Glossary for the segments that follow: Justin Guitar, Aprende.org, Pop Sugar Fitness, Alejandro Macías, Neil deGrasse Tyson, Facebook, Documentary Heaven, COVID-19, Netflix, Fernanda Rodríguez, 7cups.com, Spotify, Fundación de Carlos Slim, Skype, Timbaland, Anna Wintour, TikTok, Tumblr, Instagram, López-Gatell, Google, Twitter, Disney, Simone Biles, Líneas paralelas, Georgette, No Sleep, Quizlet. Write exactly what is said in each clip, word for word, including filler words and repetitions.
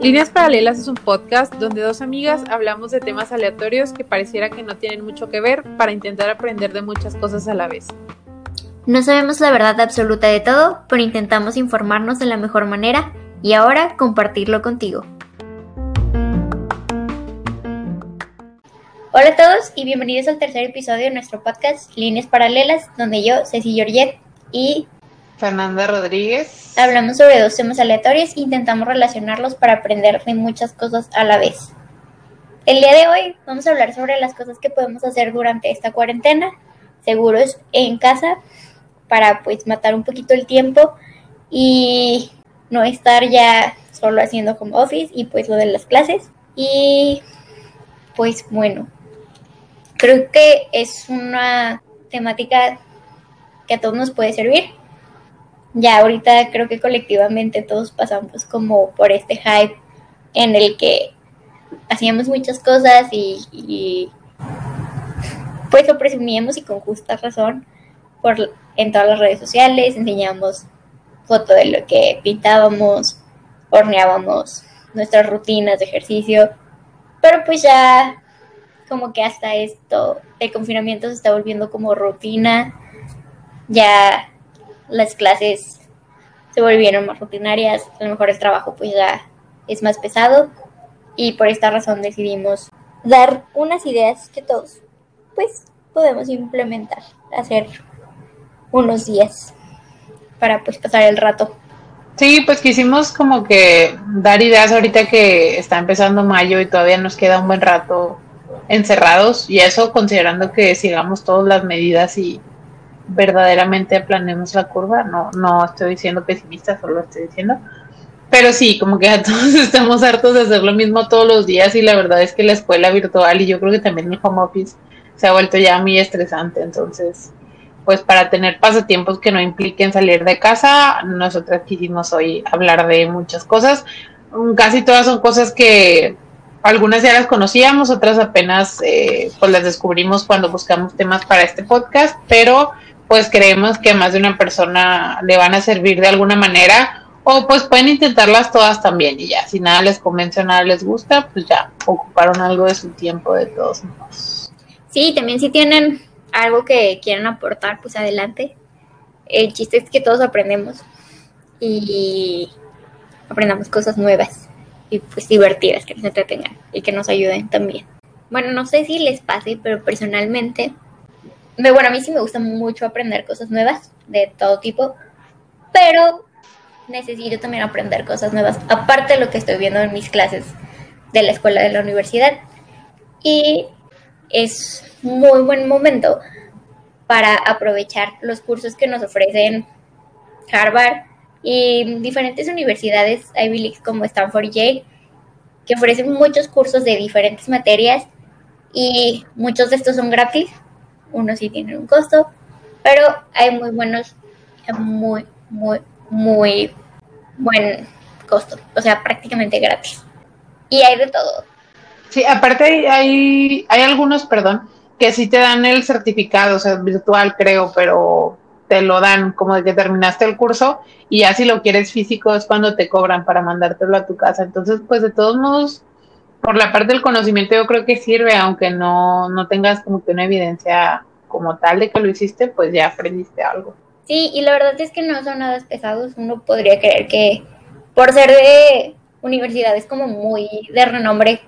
Líneas paralelas es un podcast donde dos amigas hablamos de temas aleatorios que pareciera que no tienen mucho que ver para intentar aprender de muchas cosas a la vez. No sabemos la verdad absoluta de todo, pero intentamos informarnos de la mejor manera y ahora compartirlo contigo. Hola a todos y bienvenidos al tercer episodio de nuestro podcast Líneas paralelas, donde yo, Ceci y Georgette y Fernanda Rodríguez hablamos sobre dos temas aleatorios e intentamos relacionarlos para aprender de muchas cosas a la vez. El día de hoy vamos a hablar sobre las cosas que podemos hacer durante esta cuarentena, seguros en casa, para pues matar un poquito el tiempo y no estar ya solo haciendo home office y pues lo de las clases. Y pues bueno, creo que es una temática que a todos nos puede servir. Ya ahorita creo que colectivamente todos pasamos como por este hype en el que hacíamos muchas cosas y, y pues lo presumíamos, y con justa razón, por en todas las redes sociales. Enseñábamos foto de lo que pintábamos, horneábamos, nuestras rutinas de ejercicio, pero pues ya como que hasta esto el confinamiento se está volviendo como rutina. Ya las clases se volvieron más rutinarias, a lo mejor el trabajo pues ya es más pesado, y por esta razón decidimos dar unas ideas que todos pues podemos implementar, hacer unos días para pues pasar el rato. Sí, pues quisimos como que dar ideas ahorita que está empezando mayo y todavía nos queda un buen rato encerrados, y eso considerando que sigamos todas las medidas y verdaderamente planeemos la curva. No, no estoy siendo pesimista, solo estoy diciendo, pero sí, como que a todos estamos hartos de hacer lo mismo todos los días, y la verdad es que la escuela virtual, y yo creo que también el home office, se ha vuelto ya muy estresante. Entonces, pues para tener pasatiempos que no impliquen salir de casa, nosotras quisimos hoy hablar de muchas cosas. Casi todas son cosas que algunas ya las conocíamos, otras apenas eh, pues las descubrimos cuando buscamos temas para este podcast, pero pues creemos que a más de una persona le van a servir de alguna manera, o pues pueden intentarlas todas también, y ya, si nada les convence, nada les gusta, pues ya, ocuparon algo de su tiempo de todos modos. Sí, también si tienen algo que quieran aportar, pues adelante. El chiste es que todos aprendemos, y aprendamos cosas nuevas y pues divertidas, que nos entretengan y que nos ayuden también. Bueno, no sé si les pase, pero personalmente, bueno, a mí sí me gusta mucho aprender cosas nuevas de todo tipo, pero necesito también aprender cosas nuevas, aparte de lo que estoy viendo en mis clases de la escuela, de la universidad. Y es muy buen momento para aprovechar los cursos que nos ofrecen Harvard y diferentes universidades Ivy League como Stanford y Yale, que ofrecen muchos cursos de diferentes materias, y muchos de estos son gratis. Unos sí tienen un costo, pero hay muy buenos, muy, muy, muy buen costo. O sea, prácticamente gratis. Y hay de todo. Sí, aparte hay, hay algunos, perdón, que sí te dan el certificado, o sea, virtual creo, pero te lo dan como de que terminaste el curso, y ya si lo quieres físico es cuando te cobran para mandártelo a tu casa. Entonces, pues de todos modos, por la parte del conocimiento yo creo que sirve, aunque no, no tengas como que una evidencia como tal de que lo hiciste, pues ya aprendiste algo. Sí, y la verdad es que no son nada pesados. Uno podría creer que por ser de universidades como muy de renombre,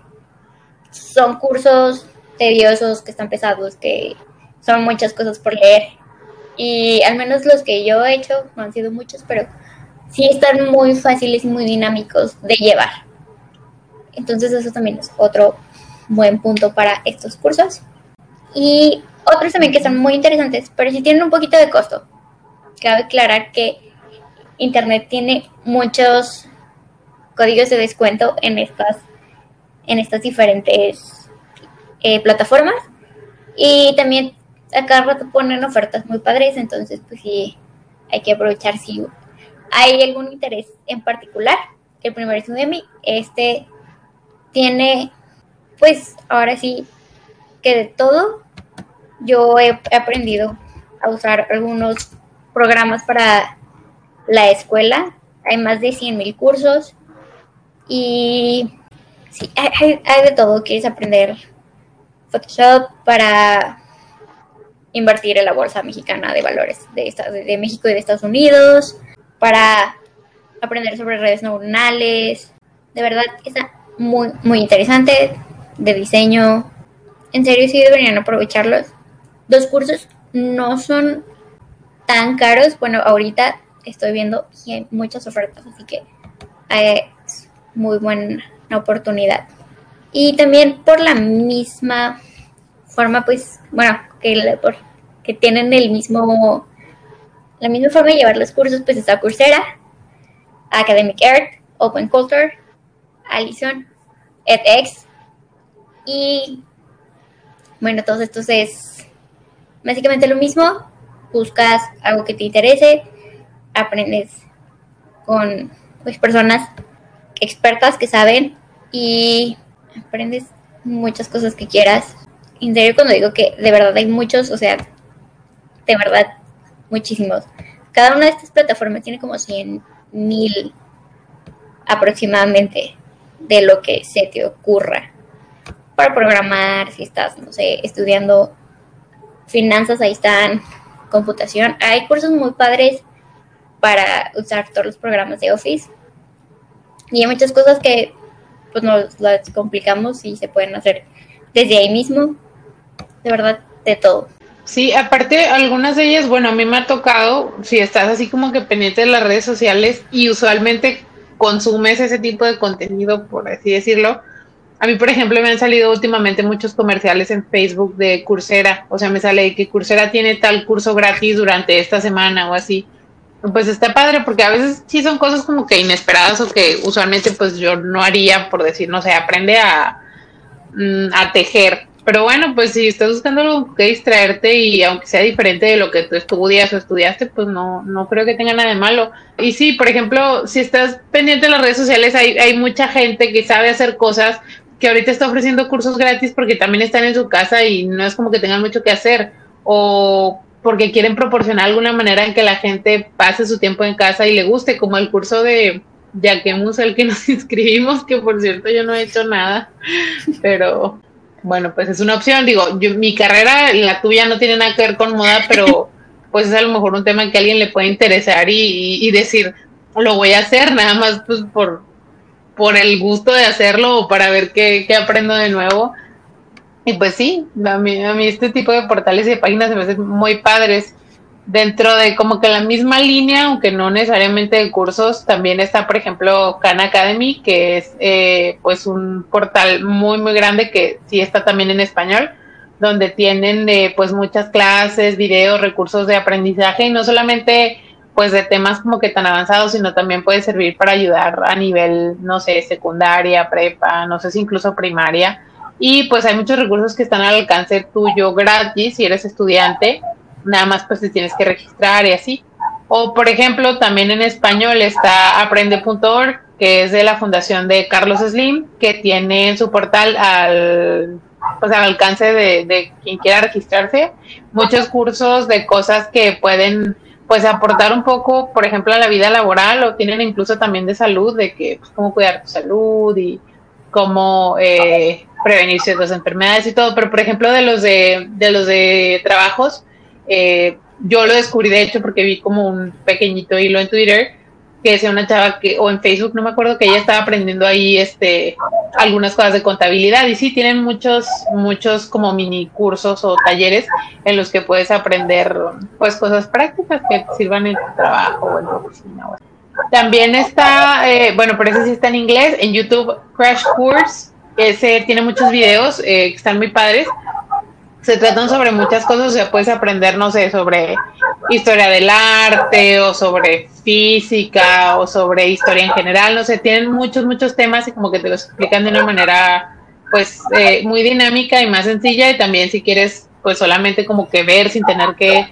son cursos tediosos, que están pesados, que son muchas cosas por leer. Y al menos los que yo he hecho, no han sido muchos, pero sí están muy fáciles y muy dinámicos de llevar. Entonces eso también es otro buen punto para estos cursos. Y otros también que son muy interesantes, pero sí tienen un poquito de costo. Cabe aclarar que Internet tiene muchos códigos de descuento en estas, en estas diferentes eh, plataformas. Y también a cada rato ponen ofertas muy padres, entonces pues sí, hay que aprovechar si sí. hay algún interés en particular. El primero es Udemy. Este tiene, pues, ahora sí, que de todo. Yo he aprendido a usar algunos programas para la escuela. Hay más de cien mil cursos y sí, hay, hay de todo. Quieres aprender Photoshop para invertir en la bolsa mexicana de valores de, de México y de Estados Unidos, para aprender sobre redes neuronales. De verdad, está muy, muy interesante, de diseño. En serio, sí deberían aprovecharlos. Los cursos no son tan caros. Bueno, ahorita estoy viendo y hay muchas ofertas, así que eh, es muy buena oportunidad. Y también por la misma forma, pues, bueno, que, por, que tienen el mismo, la misma forma de llevar los cursos, pues está Coursera, Academic Earth, Open Culture, Allison, edX, y bueno, todos estos es básicamente lo mismo. Buscas algo que te interese, aprendes con pues, personas expertas que saben y aprendes muchas cosas que quieras. En serio, cuando digo que de verdad hay muchos, o sea, de verdad, muchísimos. Cada una de estas plataformas tiene como cien mil aproximadamente de lo que se te ocurra para programar. Si estás, no sé, estudiando finanzas, ahí están, computación. Hay cursos muy padres para usar todos los programas de Office. Y hay muchas cosas que pues nos las complicamos y se pueden hacer desde ahí mismo. De verdad, de todo. Sí, aparte algunas de ellas, bueno, a mí me ha tocado, si estás así como que pendiente de las redes sociales y usualmente consumes ese tipo de contenido, por así decirlo. A mí, por ejemplo, me han salido últimamente muchos comerciales en Facebook de Coursera. O sea, me sale que Coursera tiene tal curso gratis durante esta semana o así. Pues está padre, porque a veces sí son cosas como que inesperadas o que usualmente pues yo no haría, por decir, no sé, aprende a, a tejer. Pero bueno, pues si estás buscando algo que distraerte y aunque sea diferente de lo que tú estudias o estudiaste, pues no, no creo que tenga nada de malo. Y sí, por ejemplo, si estás pendiente de las redes sociales, hay, hay mucha gente que sabe hacer cosas que ahorita está ofreciendo cursos gratis porque también están en su casa y no es como que tengan mucho que hacer, o porque quieren proporcionar alguna manera en que la gente pase su tiempo en casa y le guste, como el curso de Yaquemus al que nos inscribimos, que por cierto yo no he hecho nada, pero bueno, pues es una opción. Digo, yo, mi carrera y la tuya no tiene nada que ver con moda, pero pues es a lo mejor un tema que a alguien le puede interesar y, y, y decir, lo voy a hacer nada más pues por, por el gusto de hacerlo o para ver qué, qué aprendo de nuevo. Y pues sí, a mí, a mí este tipo de portales y de páginas se me hacen muy padres. Dentro de como que la misma línea, aunque no necesariamente de cursos, también está, por ejemplo, Khan Academy, que es eh, pues un portal muy, muy grande que sí está también en español, donde tienen eh, pues muchas clases, videos, recursos de aprendizaje, y no solamente pues de temas como que tan avanzados, sino también puede servir para ayudar a nivel, no sé, secundaria, prepa, no sé si incluso primaria. Y pues hay muchos recursos que están al alcance tuyo gratis si eres estudiante. Nada más pues te tienes que registrar y así. O por ejemplo, también en español está Aprende punto org, que es de la Fundación de Carlos Slim, que tiene en su portal al pues al alcance de, de quien quiera registrarse muchos cursos de cosas que pueden pues aportar un poco, por ejemplo, a la vida laboral, o tienen incluso también de salud, de que pues, cómo cuidar tu salud y cómo eh, prevenir ciertas enfermedades y todo. Pero por ejemplo, de los de, de los de trabajos, Eh, yo lo descubrí de hecho porque vi como un pequeñito hilo en Twitter que decía una chava que, o en Facebook, no me acuerdo, que ella estaba aprendiendo ahí este algunas cosas de contabilidad. Y sí, tienen muchos muchos como mini cursos o talleres en los que puedes aprender pues cosas prácticas que sirvan en tu trabajo o en tu oficina. También está, eh, bueno, pero ese sí está en inglés, en YouTube, Crash Course. Ese tiene muchos videos eh, que están muy padres. Se tratan sobre muchas cosas, o sea, puedes aprender, no sé, sobre historia del arte, o sobre física, o sobre historia en general, no sé, tienen muchos, muchos temas y como que te los explican de una manera, pues, eh, muy dinámica y más sencilla. Y también si quieres, pues, solamente como que ver sin tener que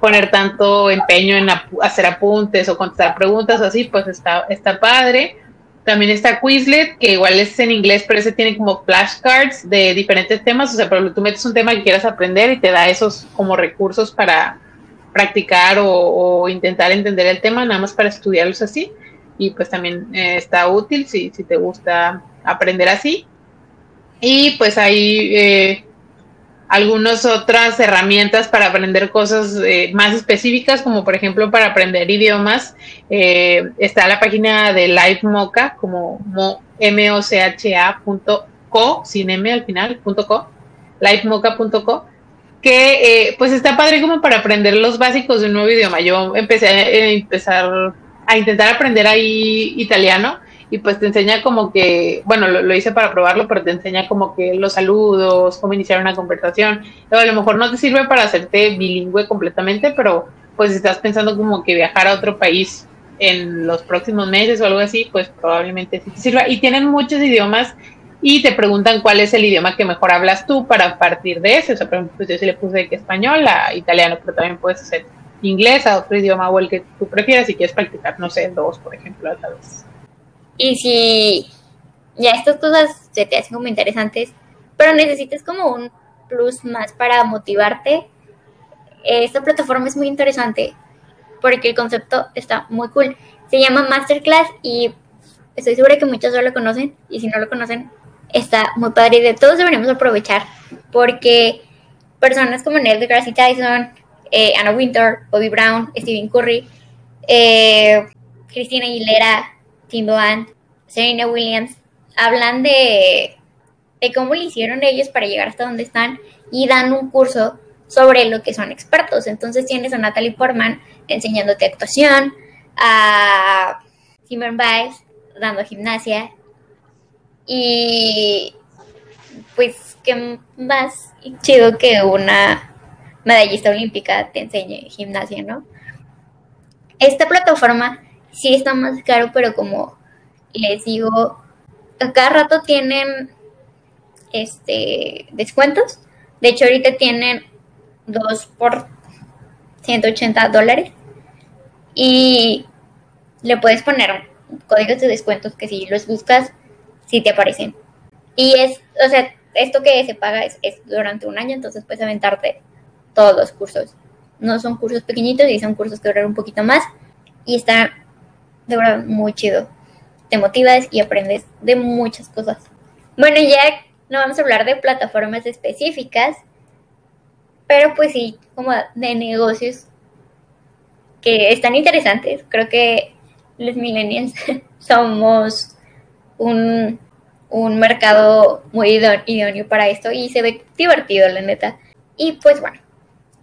poner tanto empeño en ap- hacer apuntes o contestar preguntas o así, pues, está, está padre. También está Quizlet, que igual es en inglés, pero ese tiene como flashcards de diferentes temas. O sea, pero tú metes un tema que quieras aprender y te da esos como recursos para practicar o, o intentar entender el tema, nada más para estudiarlos así. Y pues también eh, está útil si, si te gusta aprender así. Y pues hay eh, algunas otras herramientas para aprender cosas eh, más específicas, como por ejemplo para aprender idiomas. Eh, está la página de Live Mocha, como mocha punto co, sin M al final, .co, live mocha punto co. que eh, pues está padre como para aprender los básicos de un nuevo idioma. Yo empecé a, eh, empezar a intentar aprender ahí italiano y pues te enseña como que, bueno, lo, lo hice para probarlo, pero te enseña como que los saludos, cómo iniciar una conversación. A lo mejor no te sirve para hacerte bilingüe completamente, pero pues estás pensando como que viajar a otro país en los próximos meses o algo así, pues probablemente sí te sirva. Y tienen muchos idiomas y te preguntan cuál es el idioma que mejor hablas tú para partir de ese. O sea, por ejemplo, pues yo sí le puse que español a italiano, pero también puedes hacer inglés a otro idioma o el que tú prefieras si quieres practicar, no sé, dos, por ejemplo, a la vez. Y si ya estas cosas se te hacen como interesantes, pero necesitas como un plus más para motivarte, esta plataforma es muy interesante porque el concepto está muy cool. Se llama Masterclass y estoy segura que muchos ya lo conocen, y si no lo conocen, está muy padre y de todos deberíamos aprovechar, porque personas como Neil deGrasse Tyson, eh, Anna Wintour, Bobby Brown, Stephen Curry, eh, Cristina Aguilera, Timbaland, Serena Williams, hablan de, de cómo lo hicieron ellos para llegar hasta donde están y dan un curso sobre lo que son expertos. Entonces tienes a Natalie Portman enseñándote actuación, a Simone Biles dando gimnasia. Y pues qué más chido que una medallista olímpica te enseñe gimnasia, ¿no? Esta plataforma sí está más caro, pero como les digo, a cada rato tienen este descuentos. De hecho, ahorita tienen dos por ciento ochenta dólares y le puedes poner códigos de descuentos que si los buscas si te aparecen. Y es, o sea, esto que se paga es, es durante un año, entonces puedes aventarte todos los cursos. No son cursos pequeñitos y son cursos que duran un poquito más y está de verdad muy chido. Te motivas y aprendes de muchas cosas. Bueno, ya no vamos a hablar de plataformas específicas, pero pues sí, como de negocios que están interesantes. Creo que los millennials somos un, un mercado muy idóneo para esto y se ve divertido, la neta. Y pues bueno,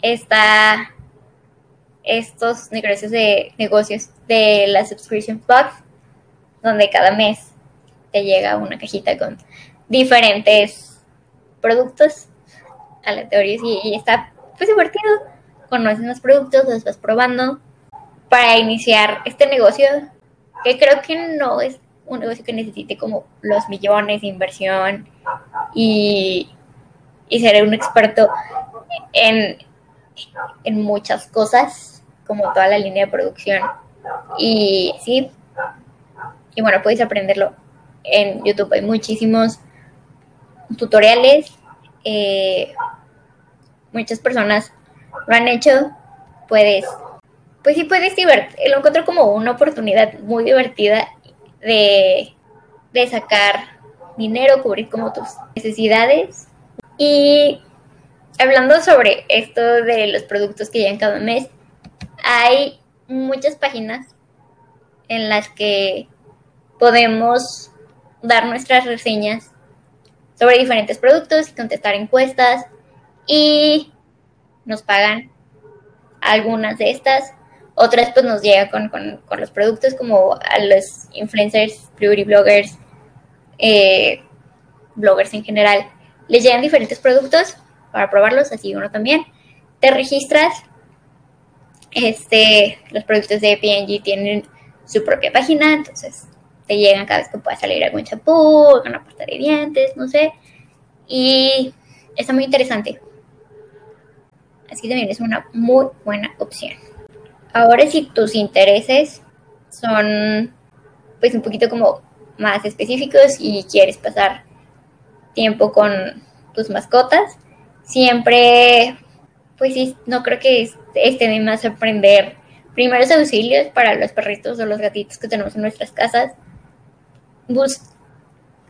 está estos negocios de negocios de la subscription box, donde cada mes te llega una cajita con diferentes productos aleatorios y, y está pues divertido. Conoces los productos, los vas probando para iniciar este negocio, que creo que no es un negocio que necesite como los millones de inversión y, y ser un experto en, en muchas cosas, como toda la línea de producción. Y sí, y bueno, puedes aprenderlo en YouTube. Hay muchísimos tutoriales, eh, muchas personas lo han hecho. Puedes, pues sí puedes divertir, lo encuentro como una oportunidad muy divertida de, de sacar dinero, cubrir como tus necesidades. Y hablando sobre esto de los productos que llegan cada mes, hay muchas páginas en las que podemos dar nuestras reseñas sobre diferentes productos y contestar encuestas, y nos pagan algunas de estas. Otras pues nos llega con, con, con los productos, como a los influencers, beauty bloggers, eh, bloggers en general. Les llegan diferentes productos para probarlos, así uno también. Te registras. Este, los productos de P and G tienen su propia página, entonces te llegan cada vez que pueda salir algún champú, alguna pasta de dientes, no sé. Y está muy interesante. Así que también es una muy buena opción. Ahora, si tus intereses son pues un poquito como más específicos y quieres pasar tiempo con tus mascotas, siempre, pues sí, no creo que este además aprender primeros auxilios para los perritos o los gatitos que tenemos en nuestras casas. Bus-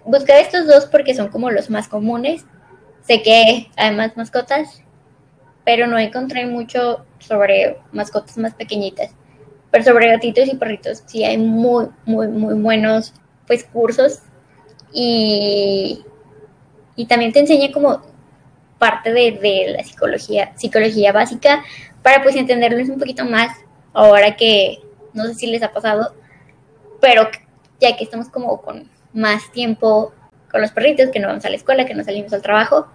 buscar estos dos porque son como los más comunes. Sé que hay más mascotas, pero no encontré mucho sobre mascotas más pequeñitas. Pero sobre gatitos y perritos sí hay muy, muy, muy buenos pues cursos. Y, y también te enseña como parte de, de la psicología, psicología básica para pues entenderles un poquito más ahora que no sé si les ha pasado, pero ya que estamos como con más tiempo con los perritos, que no vamos a la escuela, que no salimos al trabajo,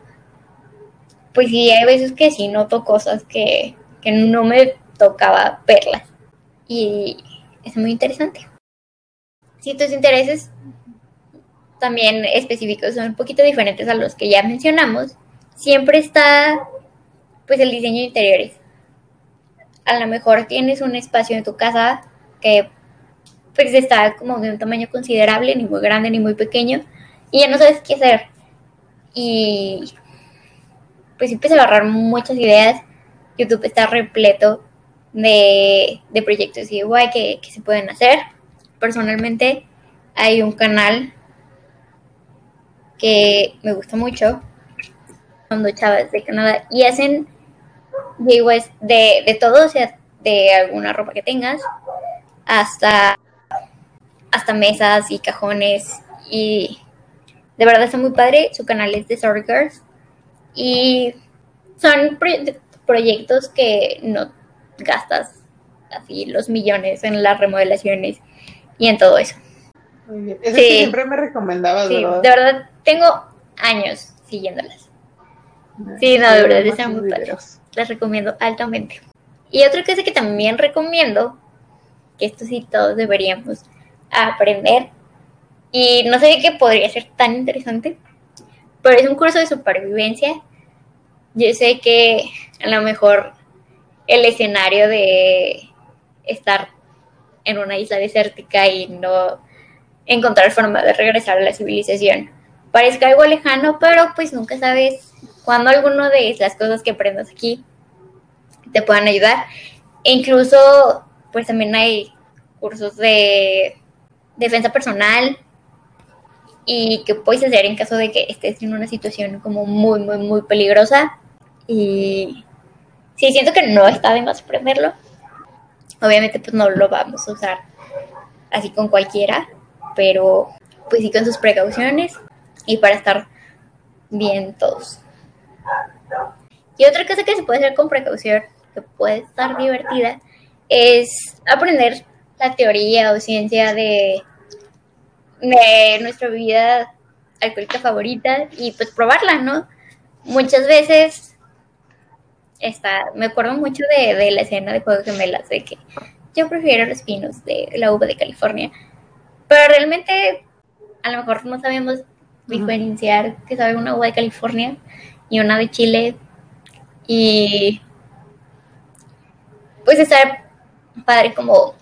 pues sí hay veces que sí noto cosas que, que no me tocaba verlas. Y es muy interesante. Si tus intereses también específicos son un poquito diferentes a los que ya mencionamos, siempre está pues el diseño de interiores. A lo mejor tienes un espacio en tu casa que pues está como de un tamaño considerable, ni muy grande ni muy pequeño, y ya no sabes qué hacer. Y pues empiezas a agarrar muchas ideas. YouTube está repleto de, de proyectos y guay que, que se pueden hacer. Personalmente hay un canal que me gusta mucho, cuando chavas de Canadá, y hacen D I Ys de, de todo, o sea, de alguna ropa que tengas, hasta, hasta mesas y cajones, y de verdad está muy padre. Su canal es de Sorry Girls, y son pre- proyectos que no gastas así los millones en las remodelaciones y en todo eso. Muy bien. Eso sí, que siempre me recomendabas, sí, ¿verdad? De verdad, tengo años siguiéndolas. No, sí, no, de verdad, están muy padres. Las recomiendo altamente. Y otra cosa que también recomiendo, que esto sí todos deberíamos aprender, y no sé qué podría ser tan interesante, pero es un curso de supervivencia. Yo sé que a lo mejor el escenario de estar en una isla desértica y no encontrar forma de regresar a la civilización parezca algo lejano, pero pues nunca sabes cuando alguno de las cosas que aprendas aquí te puedan ayudar. E incluso pues también hay cursos de defensa personal y que puedes hacer en caso de que estés en una situación como muy, muy, muy peligrosa. Y sí, siento que no está de más aprenderlo. Obviamente pues no lo vamos a usar así con cualquiera, pero pues sí con sus precauciones y para estar bien todos. Y otra cosa que se puede hacer con precaución, que puede estar divertida, es aprender la teoría o ciencia de, de nuestra bebida alcohólica favorita y pues probarla, ¿no? Muchas veces, está, me acuerdo mucho de, de la escena de Juego de Gemelas, de que yo prefiero los pinos de la uva de California, pero realmente a lo mejor no sabemos diferenciar que sabe una uva de California y una de Chile, y pues estar padre como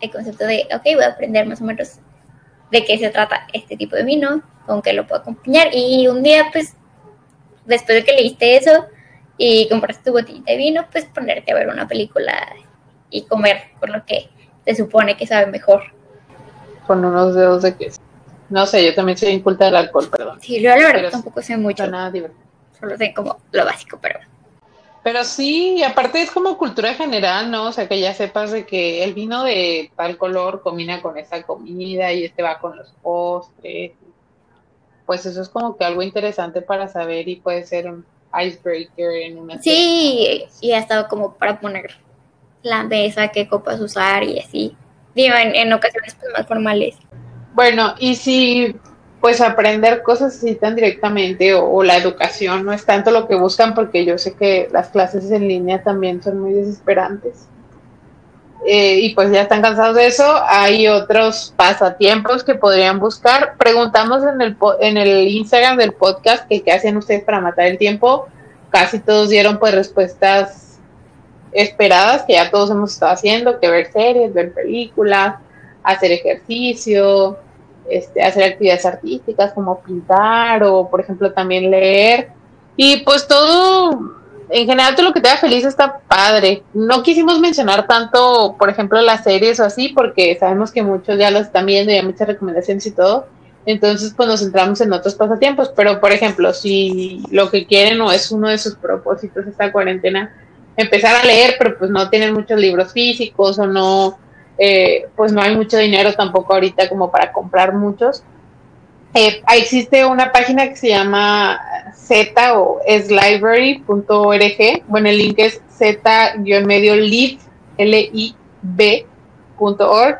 el concepto de, ok, voy a aprender más o menos de qué se trata este tipo de vino, con qué lo puedo acompañar, y un día pues después de que leíste eso y compraste tu botellita de vino, pues ponerte a ver una película y comer con lo que se supone que sabe mejor. Con unos dedos de queso. No sé, yo también soy inculta del alcohol, perdón. Sí, yo la verdad pero tampoco sé mucho. Nada divertido. Solo sé como lo básico, pero... Pero sí, aparte es como cultura general, ¿no? O sea, que ya sepas de que el vino de tal color combina con esa comida y este va con los postres. Pues eso es como que algo interesante para saber y puede ser un icebreaker en una... Sí, y hasta como para poner la mesa, qué copas usar y así. Digo, en, en ocasiones pues, más formales. Bueno, y si pues aprender cosas así tan directamente o, o la educación no es tanto lo que buscan, porque yo sé que las clases en línea también son muy desesperantes eh, y pues ya están cansados de eso, hay otros pasatiempos que podrían buscar. Preguntamos en el en el Instagram del podcast que qué hacían ustedes para matar el tiempo. Casi todos dieron pues respuestas esperadas que ya todos hemos estado haciendo, que ver series, ver películas, hacer ejercicio, este, hacer actividades artísticas como pintar o, por ejemplo, también leer. Y pues todo en general todo lo que te haga feliz está padre. No quisimos mencionar tanto, por ejemplo, las series o así, porque sabemos que muchos ya las están viendo y hay muchas recomendaciones y todo. Entonces, pues nos centramos en otros pasatiempos. Pero, por ejemplo, si lo que quieren o es uno de sus propósitos esta cuarentena, empezar a leer, pero pues no tienen muchos libros físicos o no, eh, pues no hay mucho dinero tampoco ahorita como para comprar muchos. Eh, existe una página que se llama Z o es library punto org. Bueno, el link es z guion medio lib punto org.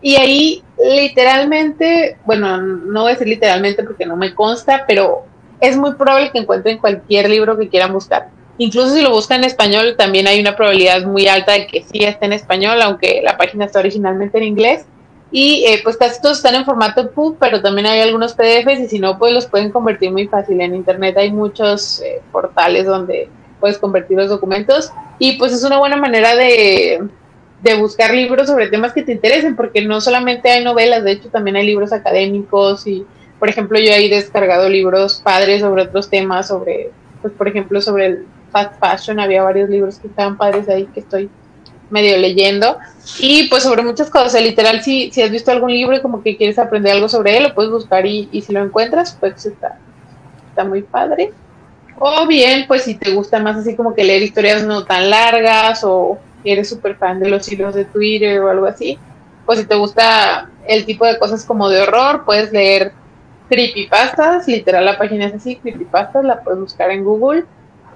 Y ahí literalmente, bueno, no voy a decir literalmente porque no me consta, pero es muy probable que encuentren cualquier libro que quieran buscar. Incluso si lo buscan en español, también hay una probabilidad muy alta de que sí esté en español, aunque la página está originalmente en inglés. Y eh, pues casi todos están en formato P U B, pero también hay algunos P D Fs y si no, pues los pueden convertir muy fácil. En internet hay muchos eh, portales donde puedes convertir los documentos y pues es una buena manera de, de buscar libros sobre temas que te interesen, porque no solamente hay novelas, de hecho también hay libros académicos y, por ejemplo, yo he descargado libros padres sobre otros temas, sobre, pues por ejemplo, sobre el fast fashion, había varios libros que estaban padres ahí que estoy medio leyendo, y pues sobre muchas cosas, literal, si, si has visto algún libro y como que quieres aprender algo sobre él, lo puedes buscar y, y si lo encuentras, pues está, está muy padre. O bien, pues si te gusta más así como que leer historias no tan largas, o eres súper fan de los hilos de Twitter o algo así, pues si te gusta el tipo de cosas como de horror, puedes leer creepypastas, literal la página es así, creepypastas, la puedes buscar en Google.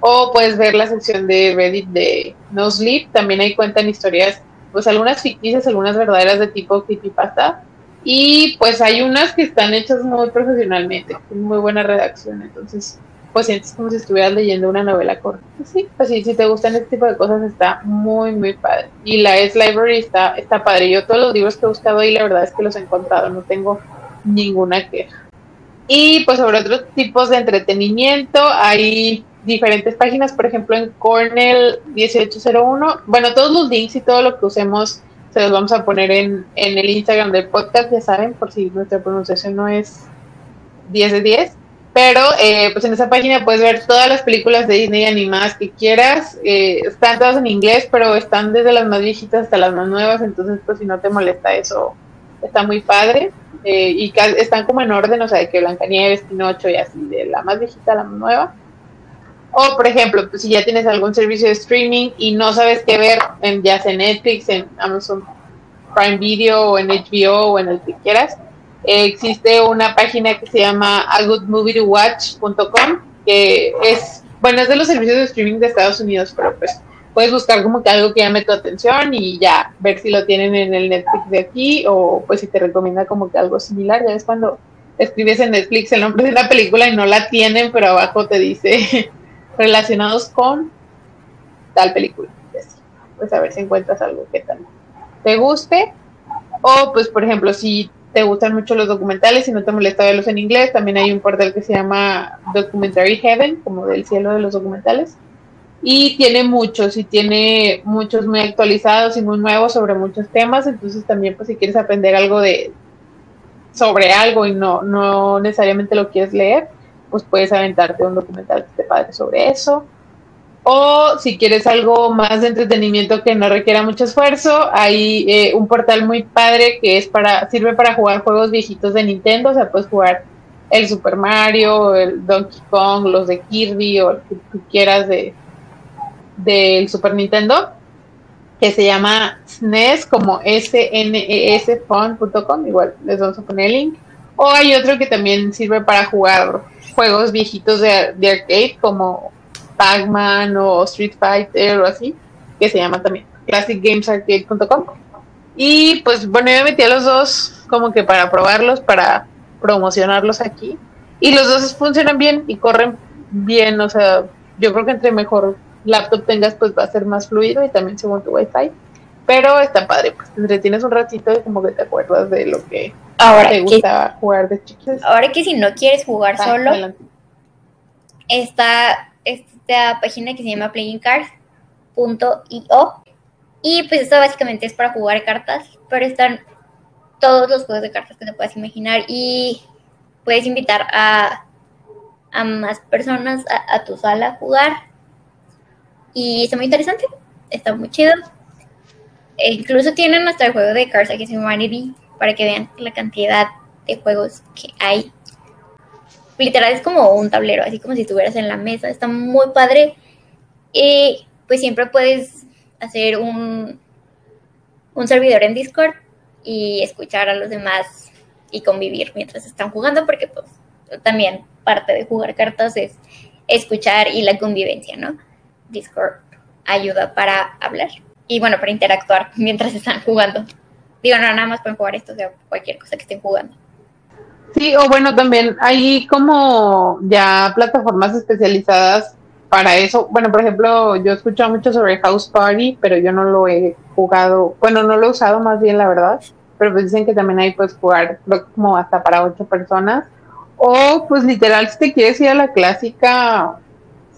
O puedes ver la sección de Reddit de No Sleep, también ahí cuentan historias, pues algunas ficticias, algunas verdaderas de tipo creepypasta, y pues hay unas que están hechas muy profesionalmente, con muy buena redacción, entonces pues sientes como si estuvieras leyendo una novela corta. Sí, pues sí, si te gustan este tipo de cosas está muy, muy padre, y la S-Library está, está padre, yo todos los libros que he buscado ahí la verdad es que los he encontrado, no tengo ninguna queja. Y pues sobre otros tipos de entretenimiento, hay diferentes páginas, por ejemplo en Cornell dieciocho cero uno, bueno, todos los links y todo lo que usemos se los vamos a poner en, en el Instagram del podcast, ya saben, por si nuestra pronunciación no es diez de diez, pero eh, pues en esa página puedes ver todas las películas de Disney animadas que quieras, eh, están todas en inglés, pero están desde las más viejitas hasta las más nuevas, entonces pues si no te molesta eso, está muy padre, eh, y están como en orden, o sea, de que Blancanieves, Pinocho y así, de la más viejita a la más nueva. O, por ejemplo, pues si ya tienes algún servicio de streaming y no sabes qué ver, en, ya sea en Netflix, en Amazon Prime Video, o en H B O, o en el que quieras, eh, existe una página que se llama a good movie to watch punto com, que es, bueno, es de los servicios de streaming de Estados Unidos, pero pues puedes buscar como que algo que llame tu atención y ya ver si lo tienen en el Netflix de aquí, o pues si te recomienda como que algo similar, ya ves cuando escribes en Netflix el nombre de la película y no la tienen, pero abajo te dice relacionados con tal película, pues a ver si encuentras algo que tal te guste. O pues por ejemplo si te gustan mucho los documentales y no te molesta verlos en inglés, también hay un portal que se llama Documentary Heaven, como del cielo de los documentales, y tiene muchos y tiene muchos muy actualizados y muy nuevos sobre muchos temas, entonces también pues si quieres aprender algo de sobre algo y no, no necesariamente lo quieres leer, pues puedes aventarte un documental que te padre sobre eso. O si quieres algo más de entretenimiento que no requiera mucho esfuerzo, hay eh, un portal muy padre que es para sirve para jugar juegos viejitos de Nintendo, o sea, puedes jugar el Super Mario, el Donkey Kong, los de Kirby o el que tú quieras de del Super Nintendo, que se llama S N E S, como S N E S fun punto com, igual les vamos a poner el link. O hay otro que también sirve para jugar juegos viejitos de, de arcade, como Pac-Man o Street Fighter o así, que se llama también classic games arcade punto com. Y pues bueno, yo me metí a los dos como que para probarlos, para promocionarlos aquí, y los dos funcionan bien y corren bien, o sea, yo creo que entre mejor laptop tengas pues va a ser más fluido, y también según tu wifi, pero está padre, pues te entretienes un ratito y como que te acuerdas de lo que ahora te gustaba que, jugar de chiquitos. Ahora que si no quieres jugar ah, solo, adelante. está esta página que se llama playing cards punto i o, y pues esto básicamente es para jugar cartas, pero están todos los juegos de cartas que te puedas imaginar y puedes invitar a, a más personas a, a tu sala a jugar. Y está muy interesante, está muy chido. E incluso tienen hasta el juego de Cards Against Humanity para que vean la cantidad de juegos que hay. Literal es como un tablero, así como si estuvieras en la mesa. Está muy padre. Y pues siempre puedes hacer un, un servidor en Discord y escuchar a los demás y convivir mientras están jugando, porque pues también parte de jugar cartas es escuchar y la convivencia, ¿no? Discord ayuda para hablar y, bueno, para interactuar mientras están jugando. Digo, no, nada más pueden jugar esto, o sea, cualquier cosa que estén jugando. Sí, o bueno, también hay como ya plataformas especializadas para eso. Bueno, por ejemplo, yo he escuchado mucho sobre House Party, pero yo no lo he jugado, bueno, no lo he usado más bien, la verdad, pero pues dicen que también hay pues jugar como hasta para ocho personas. O pues literal, si te quieres ir a la clásica,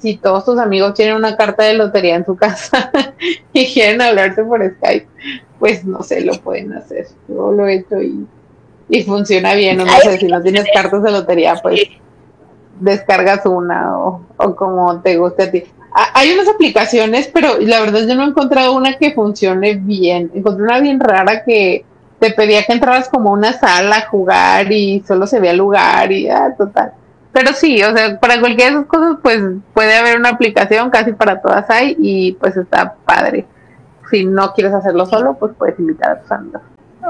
si todos tus amigos tienen una carta de lotería en su casa y quieren hablarte por Skype, pues no sé, lo pueden hacer. Yo lo he hecho y, y funciona bien. No, no sé, si no tienes cartas de lotería, pues descargas una o, o como te guste a ti. A, hay unas aplicaciones, pero la verdad yo no he encontrado una que funcione bien. Encontré una bien rara que te pedía que entraras como a una sala a jugar y solo se veía el lugar y ah, total. Pero sí, o sea, para cualquiera de esas cosas, pues puede haber una aplicación, casi para todas hay, y pues está padre. Si no quieres hacerlo solo, pues puedes invitar a tus amigos.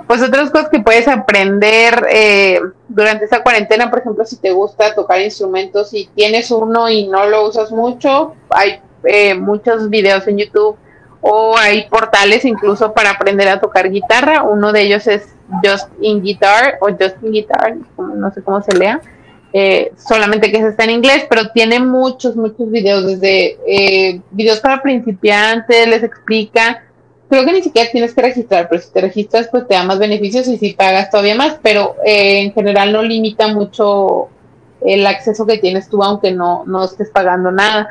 Pues otras cosas que puedes aprender eh, durante esa cuarentena, por ejemplo, si te gusta tocar instrumentos, si tienes uno y no lo usas mucho, hay eh, muchos videos en YouTube o hay portales incluso para aprender a tocar guitarra. Uno de ellos es Justin Guitar o Justin Guitar, no sé cómo se lea. Eh, solamente que se está en inglés, pero tiene muchos, muchos videos, desde eh, videos para principiantes, les explica, creo que ni siquiera tienes que registrar, pero si te registras pues te da más beneficios y si pagas todavía más, pero eh, en general no limita mucho el acceso que tienes tú, aunque no, no estés pagando nada.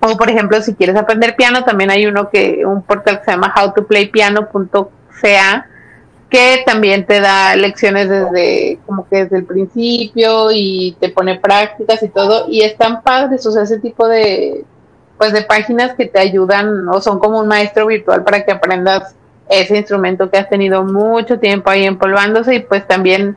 O por ejemplo, si quieres aprender piano, también hay uno que, un portal que se llama how to play piano punto c a, que también te da lecciones desde como que desde el principio y te pone prácticas y todo, y están padres, o sea, ese tipo de pues de páginas que te ayudan o son como un maestro virtual para que aprendas ese instrumento que has tenido mucho tiempo ahí empolvándose. Y pues también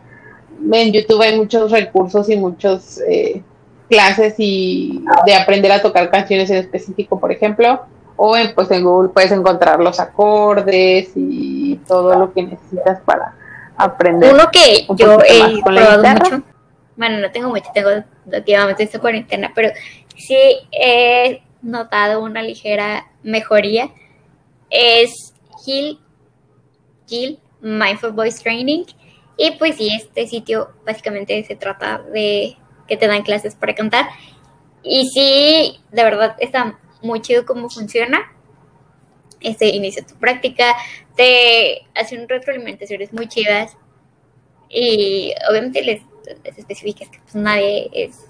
en YouTube hay muchos recursos y muchos eh, clases y de aprender a tocar canciones en específico, por ejemplo. O en, pues en Google puedes encontrar los acordes y todo lo que necesitas para aprender. Uno que yo he probado mucho, bueno, no tengo mucho, tengo últimamente esta cuarentena, pero sí he notado una ligera mejoría. Es Gil, Gil Mindful Voice Training. Y pues sí, este sitio básicamente se trata de que te dan clases para cantar. Y sí, de verdad está muy chido cómo funciona. Este, inicia tu práctica, te hacen retroalimentaciones muy chidas y obviamente les, les especificas que pues nadie es,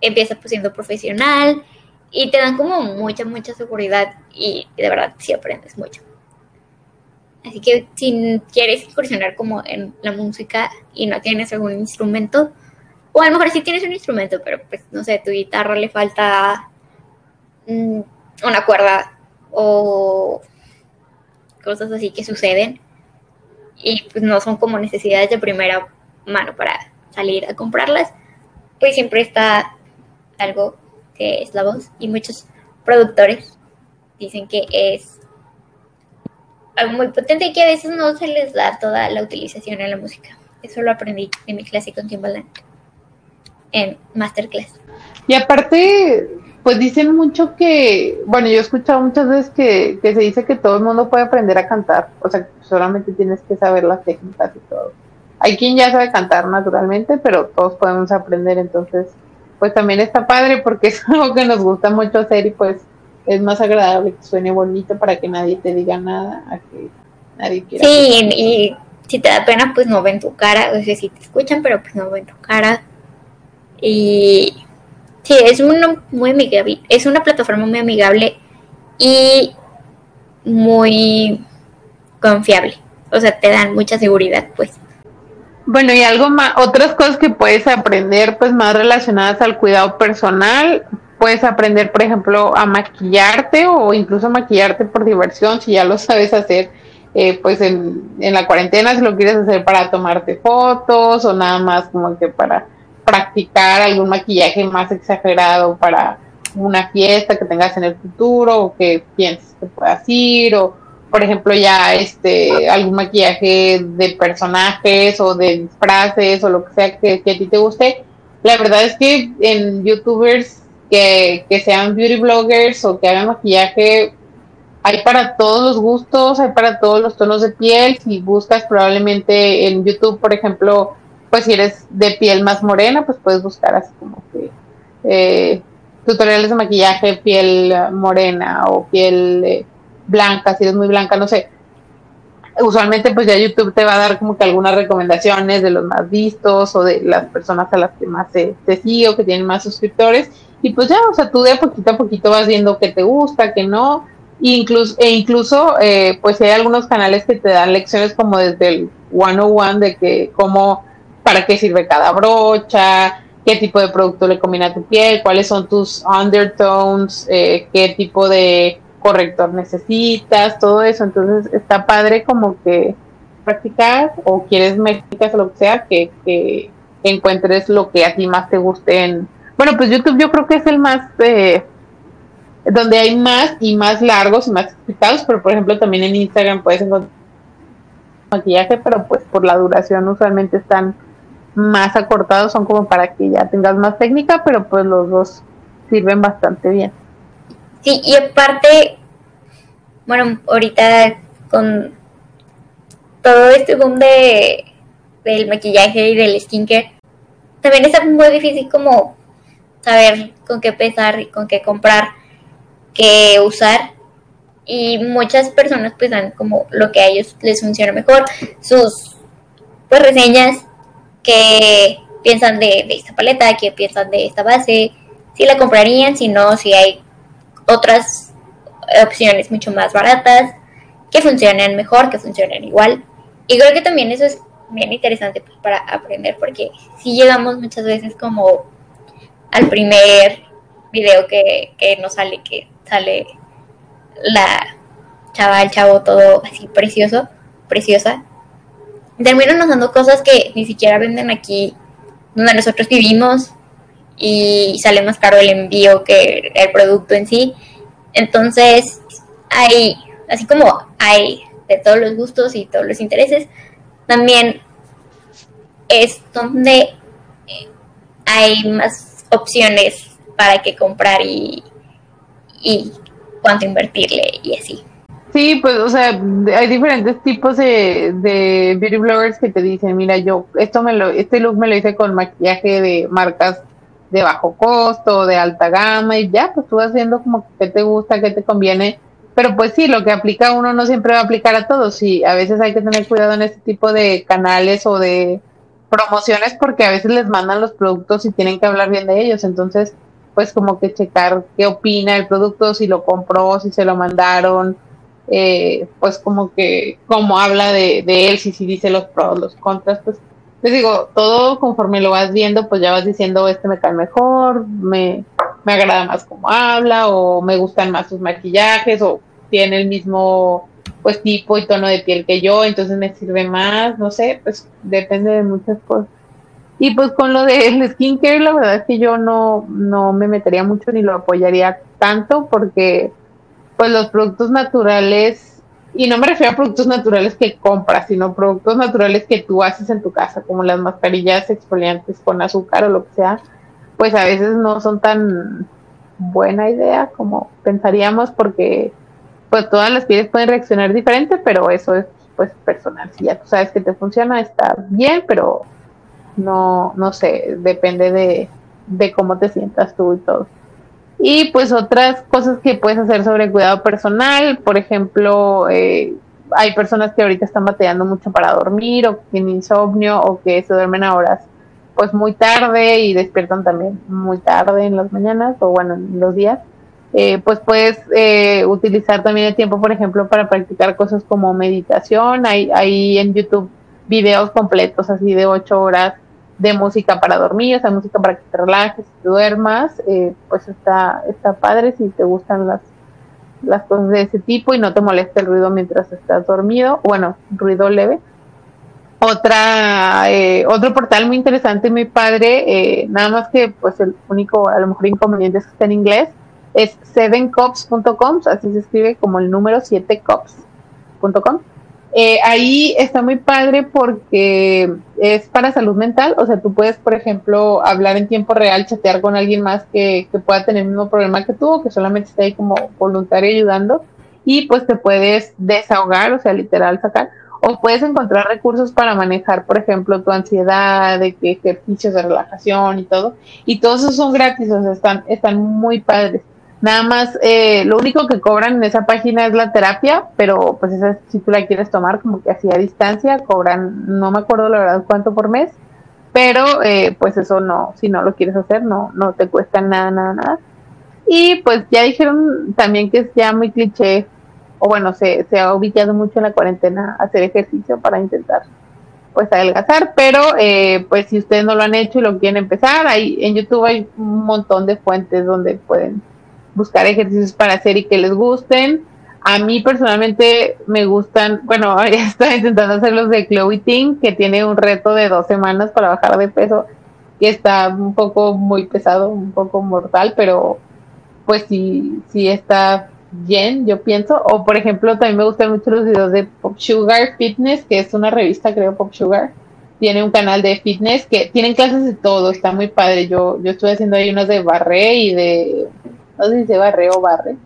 empieza pues siendo profesional y te dan como mucha, mucha seguridad y de verdad sí aprendes mucho. Así que si quieres incursionar como en la música y no tienes algún instrumento, o a lo mejor sí tienes un instrumento, pero pues no sé, tu guitarra le falta una cuerda o cosas así que suceden y pues no son como necesidades de primera mano para salir a comprarlas, pues siempre está algo que es la voz y muchos productores dicen que es algo muy potente y que a veces no se les da toda la utilización en la música. Eso lo aprendí en mi clase con Timbaland en Masterclass. Y aparte pues dicen mucho que, bueno, yo he escuchado muchas veces que, que se dice que todo el mundo puede aprender a cantar, o sea, solamente tienes que saber las técnicas y todo. Hay quien ya sabe cantar naturalmente, pero todos podemos aprender, entonces, pues también está padre porque es algo que nos gusta mucho hacer y pues es más agradable que suene bonito para que nadie te diga nada, a que nadie quiera. Sí, y, y si te da pena, pues no ven tu cara, o sea, sí te escuchan, pero pues no ven tu cara y... Sí, es una, muy amigable, es una plataforma muy amigable y muy confiable. O sea, te dan mucha seguridad, pues. Bueno, y algo más, otras cosas que puedes aprender, pues, más relacionadas al cuidado personal. puedes aprender, por ejemplo, a maquillarte o incluso maquillarte por diversión, si ya lo sabes hacer, eh, pues en, en la cuarentena, si lo quieres hacer para tomarte fotos o nada más como que para practicar algún maquillaje más exagerado para una fiesta que tengas en el futuro o que pienses que puedas ir, o por ejemplo ya este algún maquillaje de personajes o de disfraces o lo que sea que, que a ti te guste. La verdad es que en youtubers que, que sean beauty bloggers o que hagan maquillaje, hay para todos los gustos, hay para todos los tonos de piel. Si buscas probablemente en YouTube, por ejemplo, pues si eres de piel más morena, pues puedes buscar así como que eh, tutoriales de maquillaje, piel morena o piel eh, blanca, si eres muy blanca, no sé. Usualmente pues ya YouTube te va a dar como que algunas recomendaciones de los más vistos o de las personas a las que más te, te sigue o que tienen más suscriptores, y pues ya, o sea, tú de poquito a poquito vas viendo qué te gusta, qué no, e incluso, e incluso eh, pues hay algunos canales que te dan lecciones como desde el one oh one de que cómo, para qué sirve cada brocha, qué tipo de producto le combina a tu piel, cuáles son tus undertones, eh, qué tipo de corrector necesitas, todo eso. Entonces está padre como que practicar o quieres métricas o lo que sea, que, que encuentres lo que a ti más te guste. En, bueno, pues YouTube yo creo que es el más, eh, donde hay más y más largos y más explicados, pero por ejemplo también en Instagram puedes encontrar maquillaje, pero pues por la duración usualmente están más acortados, son como para que ya tengas más técnica, pero pues los dos sirven bastante bien. Sí, y aparte, bueno, ahorita con todo este boom de del maquillaje y del skincare, también está muy difícil como saber con qué pesar y con qué comprar, qué usar. Y muchas personas pues dan como lo que a ellos les funciona mejor, sus pues reseñas, que piensan de, de esta paleta, que piensan de esta base, si la comprarían, si no, si hay otras opciones mucho más baratas que funcionan mejor, que funcionan igual. Y creo que también eso es bien interesante pues, para aprender, porque si llegamos muchas veces como al primer video que, que nos sale, que sale la chava, el chavo, todo así precioso, preciosa, terminan nos dando cosas que ni siquiera venden aquí donde nosotros vivimos, y sale más caro el envío que el producto en sí. Entonces, hay, así como hay de todos los gustos y todos los intereses, también es donde hay más opciones para qué comprar y, y cuánto invertirle y así. Sí, pues, o sea, hay diferentes tipos de, de beauty bloggers que te dicen, mira, yo esto me lo, este look me lo hice con maquillaje de marcas de bajo costo, de alta gama, y ya, pues tú vas viendo como qué te gusta, qué te conviene. Pero pues sí, lo que aplica a uno no siempre va a aplicar a todos, y a veces hay que tener cuidado en este tipo de canales o de promociones, porque a veces les mandan los productos y tienen que hablar bien de ellos. Entonces, pues como que checar qué opina el producto, si lo compró, si se lo mandaron, eh, pues como que cómo habla de, de él, si, si dice los pros, los contras. Pues les digo, todo conforme lo vas viendo, pues ya vas diciendo, este me cae mejor, me, me agrada más cómo habla, o me gustan más sus maquillajes, o tiene el mismo pues tipo y tono de piel que yo, entonces me sirve más, no sé, pues depende de muchas cosas. Y pues con lo del skincare, la verdad es que yo no, no me metería mucho ni lo apoyaría tanto, porque pues los productos naturales, y no me refiero a productos naturales que compras, sino productos naturales que tú haces en tu casa, como las mascarillas exfoliantes con azúcar o lo que sea, pues a veces no son tan buena idea como pensaríamos, porque pues todas las pieles pueden reaccionar diferente, pero eso es pues personal. Si ya tú sabes que te funciona, está bien, pero no, no sé, depende de, de cómo te sientas tú y todo. Y pues otras cosas que puedes hacer sobre cuidado personal, por ejemplo, eh, hay personas que ahorita están batallando mucho para dormir, o que tienen insomnio, o que se duermen a horas pues muy tarde y despiertan también muy tarde en las mañanas, o bueno, en los días. Eh, pues puedes eh, utilizar también el tiempo, por ejemplo, para practicar cosas como meditación. Hay, hay en YouTube videos completos así de ocho horas de música para dormir, o sea, música para que te relajes, te duermas, eh, pues está, está padre si te gustan las, las cosas de ese tipo y no te molesta el ruido mientras estás dormido, bueno, ruido leve. Otra, eh, otro portal muy interesante, muy padre, eh, nada más que pues el único, a lo mejor inconveniente es que está en inglés, es siete cups punto com, así se escribe como el número siete cups punto com. Eh, ahí está muy padre porque es para salud mental, o sea, tú puedes, por ejemplo, hablar en tiempo real, chatear con alguien más que, que pueda tener el mismo problema que tú, o que solamente esté ahí como voluntario ayudando, y pues te puedes desahogar, o sea, literal sacar, o puedes encontrar recursos para manejar, por ejemplo, tu ansiedad, de que ejercicios de relajación y todo, y todos esos son gratis, o sea, están, están muy padres. Nada más, eh, lo único que cobran en esa página es la terapia, pero pues esa, si tú la quieres tomar como que así a distancia, cobran, no me acuerdo la verdad cuánto por mes, pero eh, pues eso no, si no lo quieres hacer, no no te cuesta nada, nada, nada. Y pues ya dijeron también que es ya muy cliché, o bueno, se, se ha ubicado mucho en la cuarentena hacer ejercicio para intentar pues adelgazar, pero eh, pues si ustedes no lo han hecho y lo quieren empezar, ahí en YouTube hay un montón de fuentes donde pueden buscar ejercicios para hacer y que les gusten. A mí personalmente me gustan, bueno, ya estoy intentando hacer los de Chloe Ting, que tiene un reto de dos semanas para bajar de peso, y está un poco muy pesado, un poco mortal, pero pues sí, sí está bien, yo pienso. O por ejemplo, también me gustan mucho los videos de Pop Sugar Fitness, que es una revista, creo, Pop Sugar. Tiene un canal de fitness que tienen clases de todo, está muy padre. Yo, yo estuve haciendo ahí unos de barré y de... no sé si se barre o barre,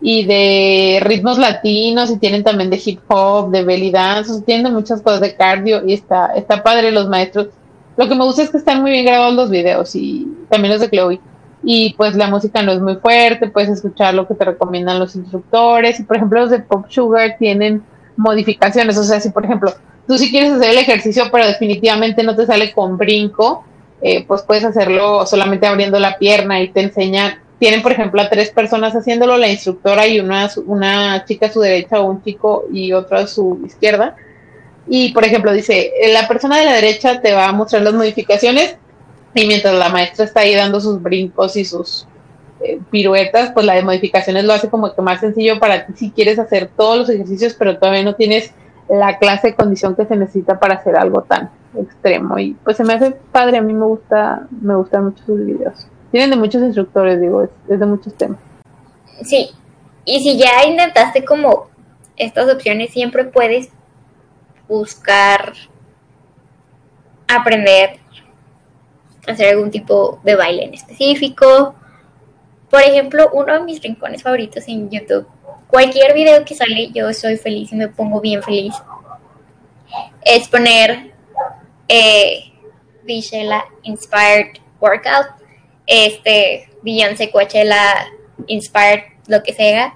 y de ritmos latinos, y tienen también de hip hop, de belly dance, o sea, tienen muchas cosas de cardio, y está, está padre los maestros. Lo que me gusta es que están muy bien grabados los videos, y también los de Chloe, y pues la música no es muy fuerte, puedes escuchar lo que te recomiendan los instructores, y por ejemplo los de Pop Sugar tienen modificaciones, o sea, si por ejemplo tú sí quieres hacer el ejercicio, pero definitivamente no te sale con brinco, Eh, pues puedes hacerlo solamente abriendo la pierna y te enseñan, tienen por ejemplo a tres personas haciéndolo, la instructora y una, una chica a su derecha o un chico y otro a su izquierda, y por ejemplo dice, la persona de la derecha te va a mostrar las modificaciones y mientras la maestra está ahí dando sus brincos y sus eh, piruetas, pues la de modificaciones lo hace como que más sencillo para ti si quieres hacer todos los ejercicios pero todavía no tienes la clase de condición que se necesita para hacer algo tan extremo, y pues se me hace padre, a mí me gusta, me gustan mucho sus videos, tienen de muchos instructores, digo, es, es de muchos temas. Sí, y si ya intentaste como estas opciones, siempre puedes buscar aprender a hacer algún tipo de baile en específico. Por ejemplo, uno de mis rincones favoritos en YouTube, cualquier video que sale, yo soy feliz y me pongo bien feliz, es poner eh, Vishela Inspired Workout, este, Beyoncé Coachella Inspired, lo que sea,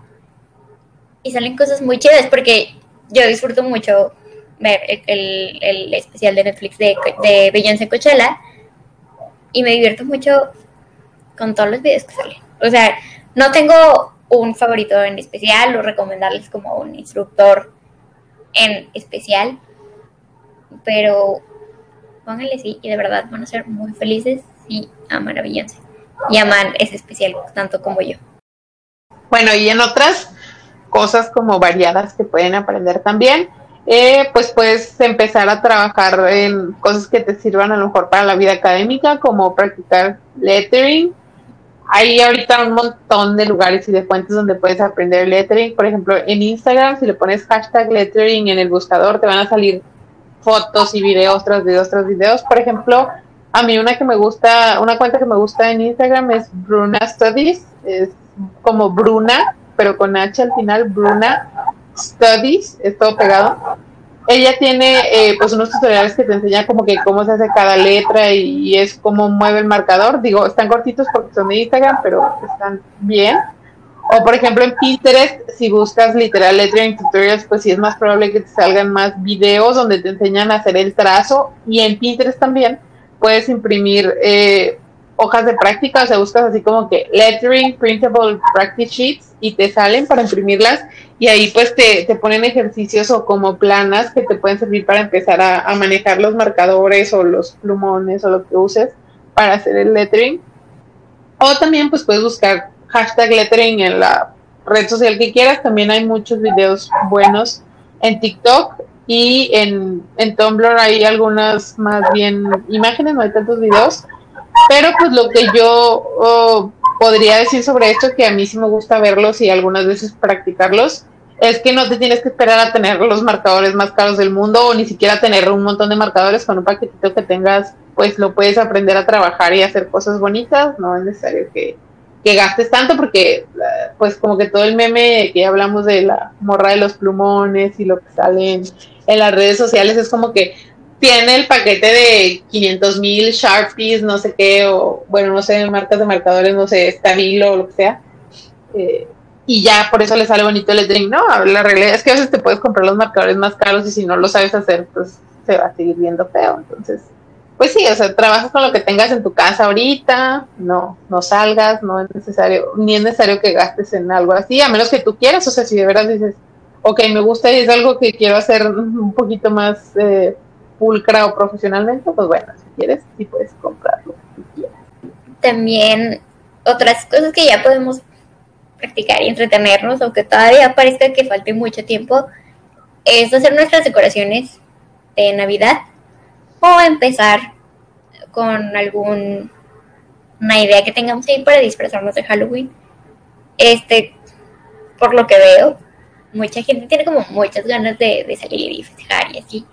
y salen cosas muy chidas, porque yo disfruto mucho ver el, el, el especial de Netflix de, de Beyoncé Coachella, y me divierto mucho con todos los videos que salen. O sea, no tengo un favorito en especial o recomendarles como un instructor en especial, pero pónganle sí y de verdad van a ser muy felices si aman a Beyoncé y aman ese especial tanto como yo. Bueno, y en otras cosas como variadas que pueden aprender también, eh, pues puedes empezar a trabajar en cosas que te sirvan a lo mejor para la vida académica, como practicar lettering. Hay ahorita un montón de lugares y de fuentes donde puedes aprender lettering. Por ejemplo, en Instagram, si le pones hashtag lettering en el buscador, te van a salir fotos y videos tras videos tras videos. Por ejemplo, a mí una que me gusta, una cuenta que me gusta en Instagram es Bruna Studies. Es como Bruna, pero con H al final, Bruna Studies. Es todo pegado. Ella tiene eh, pues unos tutoriales que te enseñan como que cómo se hace cada letra y, y es cómo mueve el marcador. Digo, están cortitos porque son de Instagram, pero están bien. O por ejemplo en Pinterest, si buscas literal lettering tutorials, pues sí es más probable que te salgan más videos donde te enseñan a hacer el trazo. Y en Pinterest también puedes imprimir eh, hojas de práctica, o sea, buscas así como que lettering printable practice sheets y te salen para imprimirlas. y ahí pues te, te ponen ejercicios o como planas que te pueden servir para empezar a, a manejar los marcadores o los plumones o lo que uses para hacer el lettering. O también pues puedes buscar hashtag lettering en la red social que quieras. También hay muchos videos buenos en TikTok y en, en Tumblr hay algunas más bien imágenes, no hay tantos videos. Pero pues lo que yo oh, podría decir sobre esto, que a mí sí me gusta verlos y algunas veces practicarlos, es que no te tienes que esperar a tener los marcadores más caros del mundo o ni siquiera tener un montón de marcadores. Con un paquetito que tengas, pues lo puedes aprender a trabajar y hacer cosas bonitas. No es necesario que, que gastes tanto porque pues como que todo el meme que ya hablamos de la morra de los plumones y lo que sale en, en las redes sociales es como que tiene el paquete de quinientos mil Sharpies, no sé qué, o bueno, no sé, marcas de marcadores, no sé, Stabilo o lo que sea. Eh, y ya por eso le sale bonito el lettering, ¿no? La realidad es que a veces te puedes comprar los marcadores más caros y si no lo sabes hacer, pues se va a seguir viendo feo. Entonces, pues sí, o sea, trabajas con lo que tengas en tu casa ahorita, no, no salgas, no es necesario, ni es necesario que gastes en algo así, a menos que tú quieras. O sea, si de verdad dices, ok, me gusta y es algo que quiero hacer un poquito más... Eh, pulcra o profesionalmente, pues bueno, si quieres, sí puedes comprarlo, si quieres. También otras cosas que ya podemos practicar y entretenernos, aunque todavía parezca que falte mucho tiempo, es hacer nuestras decoraciones de Navidad o empezar con algún una idea que tengamos ahí para disfrazarnos de Halloween. Este, por lo que veo, mucha gente tiene como muchas ganas de, de salir y festejar y así.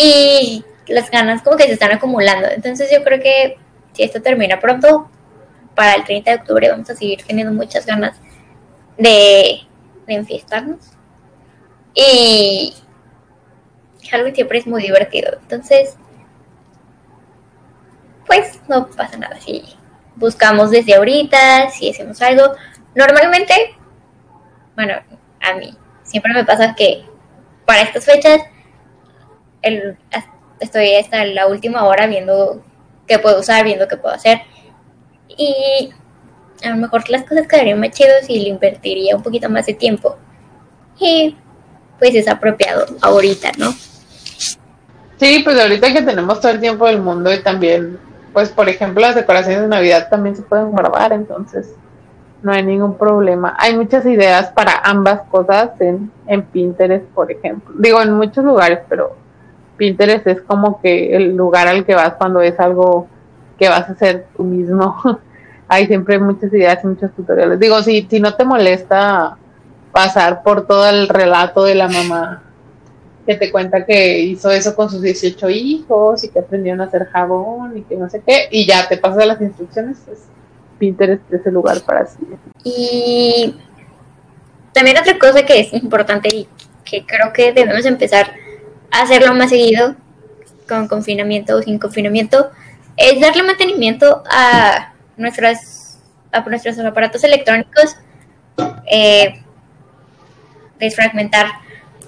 Y las ganas como que se están acumulando. Entonces yo creo que si esto termina pronto, para el treinta de octubre vamos a seguir teniendo muchas ganas de, de enfiestarnos. Y Halloween siempre es muy divertido. Entonces, pues no pasa nada si buscamos desde ahorita, si hacemos algo. Normalmente, bueno, a mí siempre me pasa que para estas fechas, El, estoy hasta la última hora viendo qué puedo usar, viendo qué puedo hacer, y a lo mejor las cosas quedarían más chidas y le invertiría un poquito más de tiempo, y pues es apropiado ahorita, ¿no? Sí, pues ahorita que tenemos todo el tiempo del mundo, y también pues por ejemplo las decoraciones de Navidad también se pueden grabar, entonces no hay ningún problema. Hay muchas ideas para ambas cosas en, en Pinterest, por ejemplo, digo en muchos lugares, pero Pinterest es como que el lugar al que vas cuando es algo que vas a hacer tú mismo. Hay siempre muchas ideas y muchos tutoriales. Digo, si, si no te molesta pasar por todo el relato de la mamá que te cuenta que hizo eso con sus dieciocho hijos y que aprendieron a hacer jabón y que no sé qué, y ya te pasas las instrucciones, pues Pinterest es el lugar para sí. Y también otra cosa que es importante y que creo que debemos empezar hacerlo más seguido, con confinamiento o sin confinamiento, es darle mantenimiento a nuestras a nuestros aparatos electrónicos, eh, desfragmentar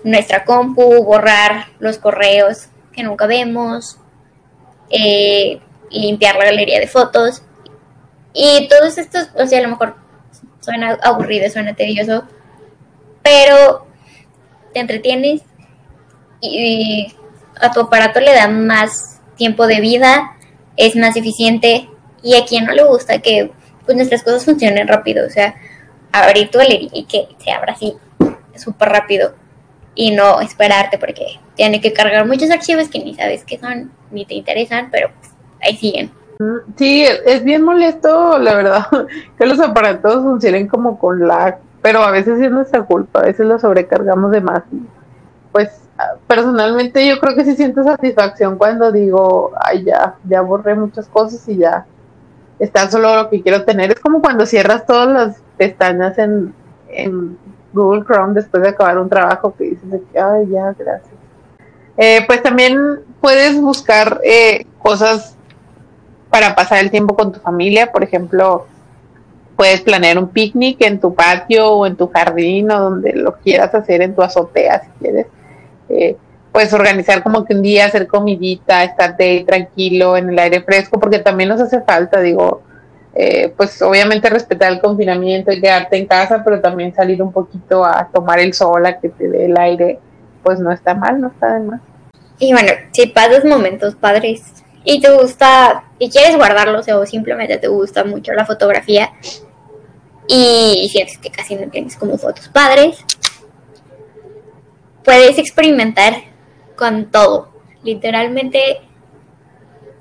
nuestra compu, borrar los correos que nunca vemos, eh, limpiar la galería de fotos y todos estos. O sea, a lo mejor suena aburrido, suena tedioso, pero te entretienes y a tu aparato le da más tiempo de vida, es más eficiente. Y a quien no le gusta que pues nuestras cosas funcionen rápido, o sea, abrir tu galería y que se abra así súper rápido y no esperarte porque tiene que cargar muchos archivos que ni sabes qué son, ni te interesan, pero pues ahí siguen. Sí, es bien molesto, la verdad, que los aparatos funcionen como con lag, pero a veces es nuestra culpa, a veces los sobrecargamos de más. Pues personalmente yo creo que sí siento satisfacción cuando digo, ay, ya, ya borré muchas cosas y ya está solo lo que quiero tener. Es como cuando cierras todas las pestañas en, en Google Chrome después de acabar un trabajo que dices, ay, ya, gracias. Eh, pues también puedes buscar eh, cosas para pasar el tiempo con tu familia. Por ejemplo, puedes planear un picnic en tu patio o en tu jardín o donde lo quieras hacer, en tu azotea si quieres. Eh, pues organizar como que un día, hacer comidita, estarte tranquilo en el aire fresco, porque también nos hace falta. Digo, eh, pues obviamente respetar el confinamiento y quedarte en casa, pero también salir un poquito a tomar el sol, a que te dé el aire, pues no está mal, no está de más. Y bueno, si pasas momentos padres y te gusta, y quieres guardarlos o simplemente te gusta mucho la fotografía y sientes que casi no tienes como fotos padres, puedes experimentar con todo. Literalmente,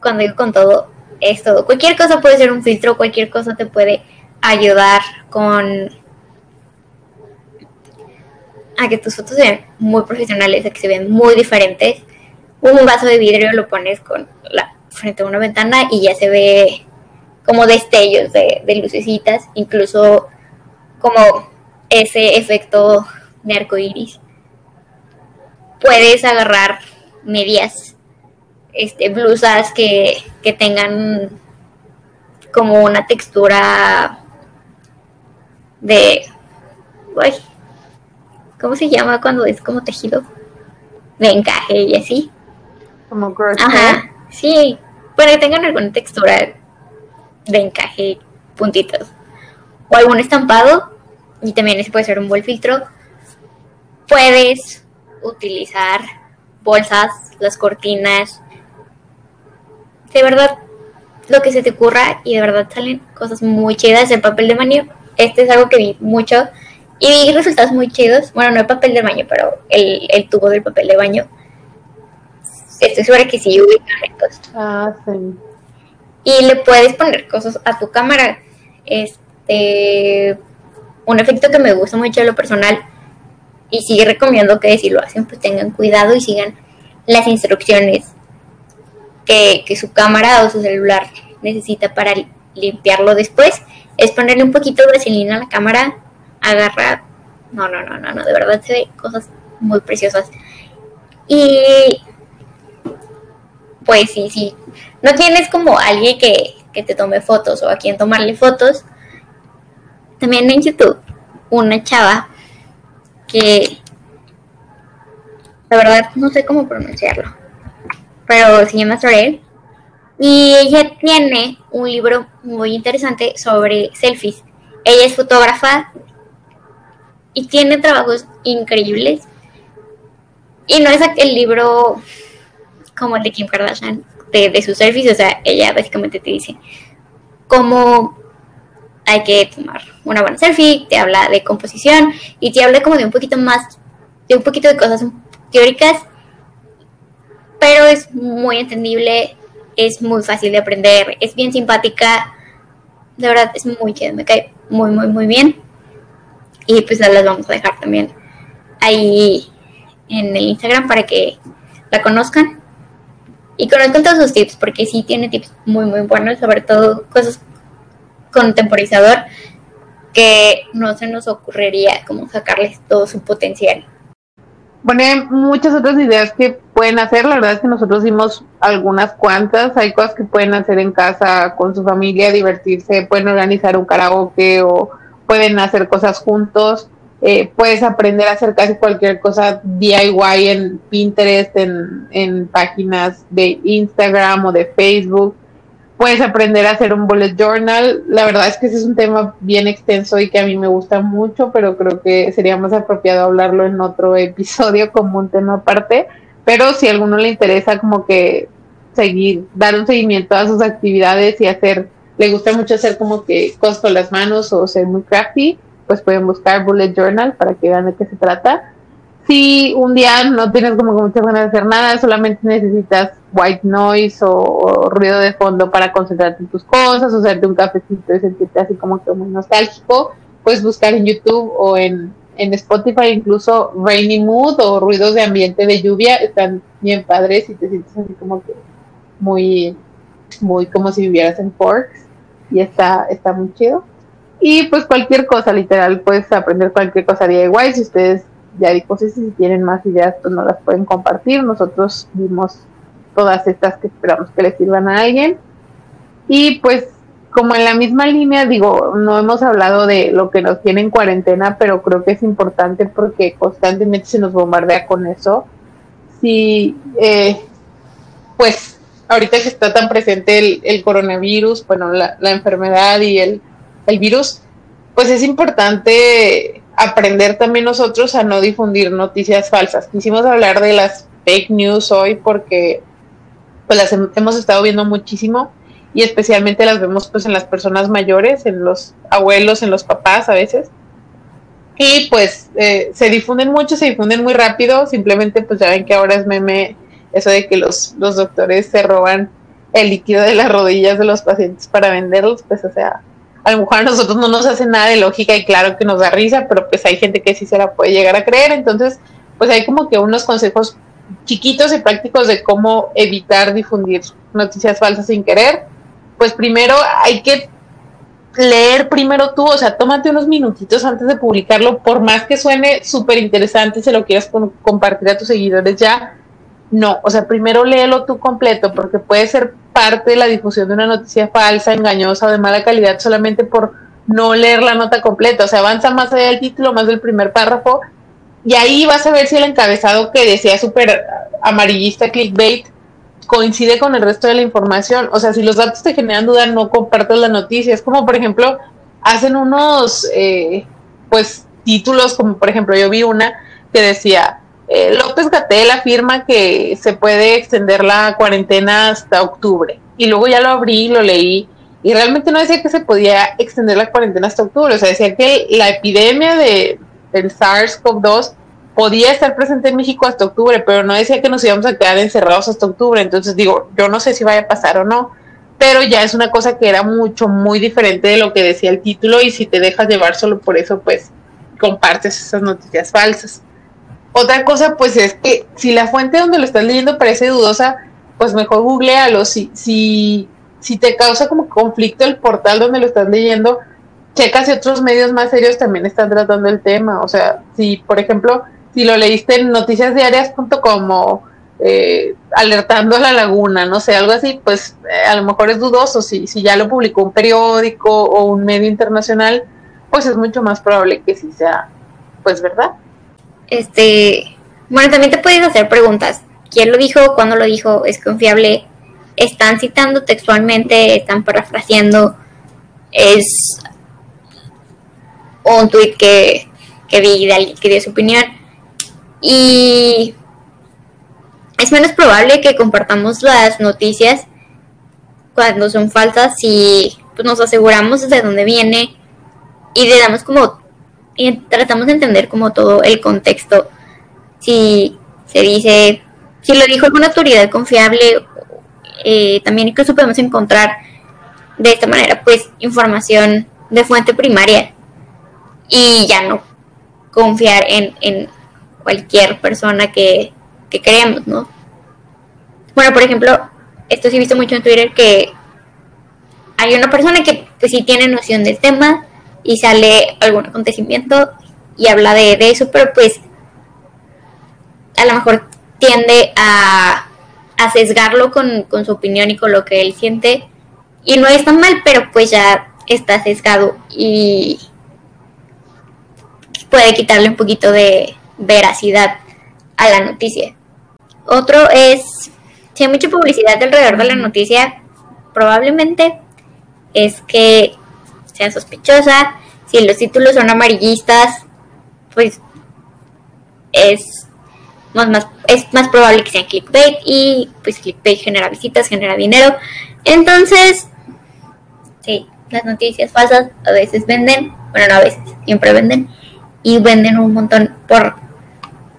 cuando digo con todo, es todo. Cualquier cosa puede ser un filtro, cualquier cosa te puede ayudar con a que tus fotos se vean muy profesionales, a que se vean muy diferentes. Un vaso de vidrio lo pones con la frente a una ventana y ya se ve como destellos de, de lucecitas, incluso como ese efecto de arcoiris. Puedes agarrar medias, este, blusas que, que tengan como una textura de, uy, ¿cómo se llama cuando es como tejido? De encaje y así. Como crochet. Ajá, sí. Bueno, que tengan alguna textura de encaje, puntitos. O algún estampado, y también ese puede ser un buen filtro. Puedes utilizar bolsas, las cortinas. De verdad, lo que se te ocurra, y de verdad salen cosas muy chidas. El papel de baño, este es algo que vi mucho y vi resultados muy chidos. Bueno, no el papel de baño, pero el, el tubo del papel de baño. Estoy segura que sí ubican estos. Ah, sí. Y le puedes poner cosas a tu cámara. Este, un efecto que me gusta mucho en lo personal, y sí recomiendo que si lo hacen, pues tengan cuidado y sigan las instrucciones que, que su cámara o su celular necesita para limpiarlo después, es ponerle un poquito de vaselina a la cámara, agarrar, no, no, no, no, no, de verdad se ven cosas muy preciosas. Y pues sí, sí, no tienes como alguien que, que te tome fotos o a quien tomarle fotos. También en YouTube, una chava que la verdad no sé cómo pronunciarlo, pero se llama Sorel, y ella tiene un libro muy interesante sobre selfies. Ella es fotógrafa y tiene trabajos increíbles, y no es el libro como el de Kim Kardashian de, de sus selfies. O sea, ella básicamente te dice cómo hay que tomar una buena selfie, te habla de composición y te habla como de un poquito más, de un poquito de cosas teóricas, pero es muy entendible, es muy fácil de aprender, es bien simpática, de verdad es muy chido, me cae muy, muy, muy bien. Y pues las vamos a dejar también ahí en el Instagram para que la conozcan y conozcan todos sus tips, porque sí tiene tips muy, muy buenos, sobre todo cosas con temporizador que no se nos ocurriría como sacarles todo su potencial. Bueno, hay muchas otras ideas que pueden hacer. La verdad es que nosotros hicimos algunas cuantas. Hay cosas que pueden hacer en casa con su familia, divertirse, pueden organizar un karaoke o pueden hacer cosas juntos. Eh, puedes aprender a hacer casi cualquier cosa D I Y en Pinterest, en, en páginas de Instagram o de Facebook. Puedes aprender a hacer un bullet journal. La verdad es que ese es un tema bien extenso y que a mí me gusta mucho, pero creo que sería más apropiado hablarlo en otro episodio como un tema aparte. Pero si a alguno le interesa como que seguir, dar un seguimiento a sus actividades y hacer, le gusta mucho hacer como que cosas con las manos o ser muy crafty, pues pueden buscar bullet journal para que vean de qué se trata. Si un día no tienes como que muchas ganas de hacer nada, solamente necesitas white noise o, o ruido de fondo para concentrarte en tus cosas, o hacerte un cafecito y sentirte así como que muy nostálgico, puedes buscar en YouTube o en, en Spotify incluso Rainy Mood o ruidos de ambiente de lluvia, están bien padres y te sientes así como que muy, muy como si vivieras en Forks, y está, está muy chido. Y pues cualquier cosa, literal, puedes aprender cualquier cosa D I Y. Si ustedes ya digo, si tienen más ideas, pues nos las pueden compartir. Nosotros vimos todas estas que esperamos que les sirvan a alguien. Y pues, como en la misma línea, digo, no hemos hablado de lo que nos tiene en cuarentena, pero creo que es importante porque constantemente se nos bombardea con eso. Si, eh, pues, ahorita que está tan presente el, el coronavirus, bueno, la, la enfermedad y el, el virus, pues es importante aprender también nosotros a no difundir noticias falsas. Quisimos hablar de las fake news hoy porque pues las hemos estado viendo muchísimo y especialmente las vemos pues en las personas mayores, en los abuelos, en los papás a veces. Y pues eh, se difunden mucho, se difunden muy rápido, simplemente pues ya ven que ahora es meme eso de que los, los doctores se roban el líquido de las rodillas de los pacientes para venderlos, pues o sea, a lo mejor a nosotros no nos hace nada de lógica y claro que nos da risa, pero pues hay gente que sí se la puede llegar a creer, entonces pues hay como que unos consejos chiquitos y prácticos de cómo evitar difundir noticias falsas sin querer. Pues primero hay que leer primero tú, o sea, tómate unos minutitos antes de publicarlo, por más que suene súper interesante, se lo quieras compartir a tus seguidores ya, no, o sea, primero léelo tú completo, porque puede ser parte de la difusión de una noticia falsa, engañosa o de mala calidad solamente por no leer la nota completa, o sea, avanza más allá del título, más del primer párrafo, y ahí vas a ver si el encabezado que decía súper amarillista, clickbait, coincide con el resto de la información. O sea, si los datos te generan duda, no compartas la noticia. Es como, por ejemplo, hacen unos eh, pues títulos, como por ejemplo, yo vi una que decía, eh, López-Gatell afirma que se puede extender la cuarentena hasta octubre. Y luego ya lo abrí, lo leí, y realmente no decía que se podía extender la cuarentena hasta octubre. O sea, decía que la epidemia de, del SARS-CoV dos podía estar presente en México hasta octubre, pero no decía que nos íbamos a quedar encerrados hasta octubre, entonces digo, yo no sé si vaya a pasar o no, pero ya es una cosa que era mucho, muy diferente de lo que decía el título, y si te dejas llevar solo por eso, pues compartes esas noticias falsas. Otra cosa, pues es que si la fuente donde lo estás leyendo parece dudosa, pues mejor googlealo, si, si, si te causa como conflicto el portal donde lo estás leyendo, checa si otros medios más serios también están tratando el tema, o sea, si por ejemplo... Si lo leíste en noticias diarias punto com o eh, alertando a la laguna, no sé, algo así, pues eh, a lo mejor es dudoso. Si, si ya lo publicó un periódico o un medio internacional, pues es mucho más probable que sí sea, pues, ¿verdad? Este, bueno, también te puedes hacer preguntas. ¿Quién lo dijo? ¿Cuándo lo dijo? ¿Es confiable? ¿Están citando textualmente? ¿Están parafraseando? Es un tuit que, que vi de alguien que dio su opinión. Y es menos probable que compartamos las noticias cuando son falsas si pues, nos aseguramos de dónde viene y le damos como y tratamos de entender como todo el contexto. Si se dice, si lo dijo alguna autoridad confiable, eh, también incluso podemos encontrar de esta manera pues información de fuente primaria y ya no confiar en, en cualquier persona que, que creemos, ¿no? Bueno, por ejemplo, esto sí he visto mucho en Twitter que hay una persona que pues, sí tiene noción del tema y sale algún acontecimiento y habla de, de eso, pero pues a lo mejor tiende a, a sesgarlo con, con su opinión y con lo que él siente y no es tan mal, pero pues ya está sesgado y puede quitarle un poquito de veracidad a la noticia. Otro es, si hay mucha publicidad alrededor de la noticia, probablemente es que sea sospechosa. Si los títulos son amarillistas, pues es más, más, es más probable que sean clickbait y pues clickbait genera visitas, genera dinero. Entonces, sí, las noticias falsas a veces venden, bueno, no a veces, siempre venden y venden un montón por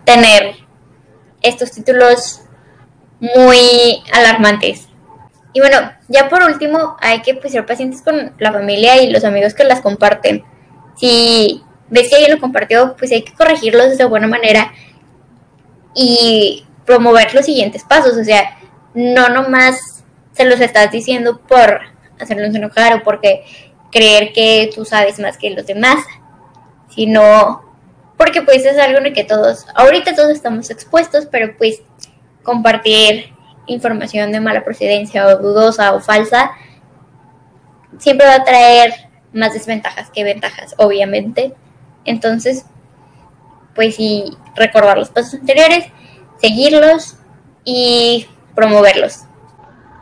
tener estos títulos muy alarmantes. Y bueno, ya por último, hay que pues, ser pacientes con la familia y los amigos que las comparten. Si ves que alguien lo compartió, pues hay que corregirlos de buena manera y promover los siguientes pasos. O sea, no nomás se los estás diciendo por hacerlos enojar o porque creer que tú sabes más que los demás, sino porque pues es algo en el que todos, ahorita todos estamos expuestos, pero pues compartir información de mala procedencia o dudosa o falsa siempre va a traer más desventajas que ventajas, obviamente. Entonces, pues sí, recordar los pasos anteriores, seguirlos y promoverlos.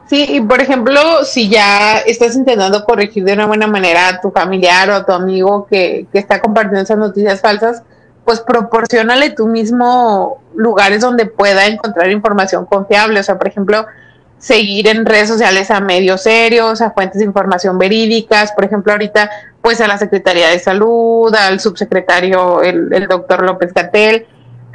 Sí, y por ejemplo, si ya estás intentando corregir de una buena manera a tu familiar o a tu amigo que, que está compartiendo esas noticias falsas, pues proporcionale tú mismo lugares donde pueda encontrar información confiable. O sea, por ejemplo, seguir en redes sociales a medios serios, a fuentes de información verídicas. Por ejemplo, ahorita, pues a la Secretaría de Salud, al subsecretario, el, el doctor López-Gatell.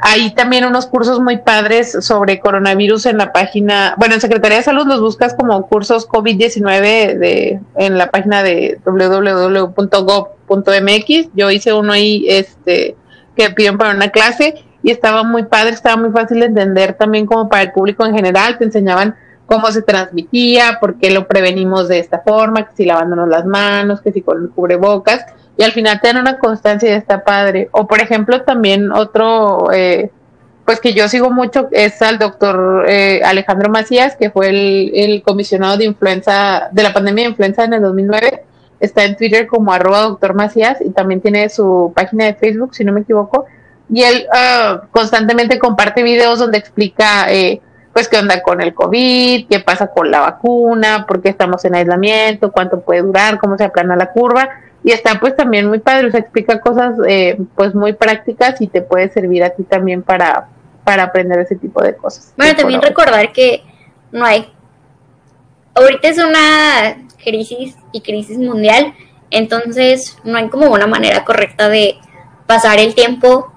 Hay también unos cursos muy padres sobre coronavirus en la página, bueno, en Secretaría de Salud los buscas como cursos COVID diecinueve de, en la página de doble u doble u doble u punto gov punto m x. Yo hice uno ahí este, que pidieron para una clase y estaba muy padre, estaba muy fácil de entender también como para el público en general. Te enseñaban cómo se transmitía, por qué lo prevenimos de esta forma, que si lavándonos las manos, que si con el cubrebocas, y al final te dan una constancia y está padre. O por ejemplo también otro, eh, pues que yo sigo mucho, es al doctor eh, Alejandro Macías, que fue el, el comisionado de influenza, de la pandemia de influenza en el dos mil nueve, está en Twitter como arroba doctor Macías, y también tiene su página de Facebook, si no me equivoco, y él uh, constantemente comparte videos donde explica eh, pues qué onda con el COVID, qué pasa con la vacuna, por qué estamos en aislamiento, cuánto puede durar, cómo se aplana la curva. Y está pues también muy padre, o sea, explica cosas eh, pues muy prácticas y te puede servir a ti también para, para aprender ese tipo de cosas. Bueno, también recordar que no hay, ahorita es una crisis y crisis mundial, entonces no hay como una manera correcta de pasar el tiempo,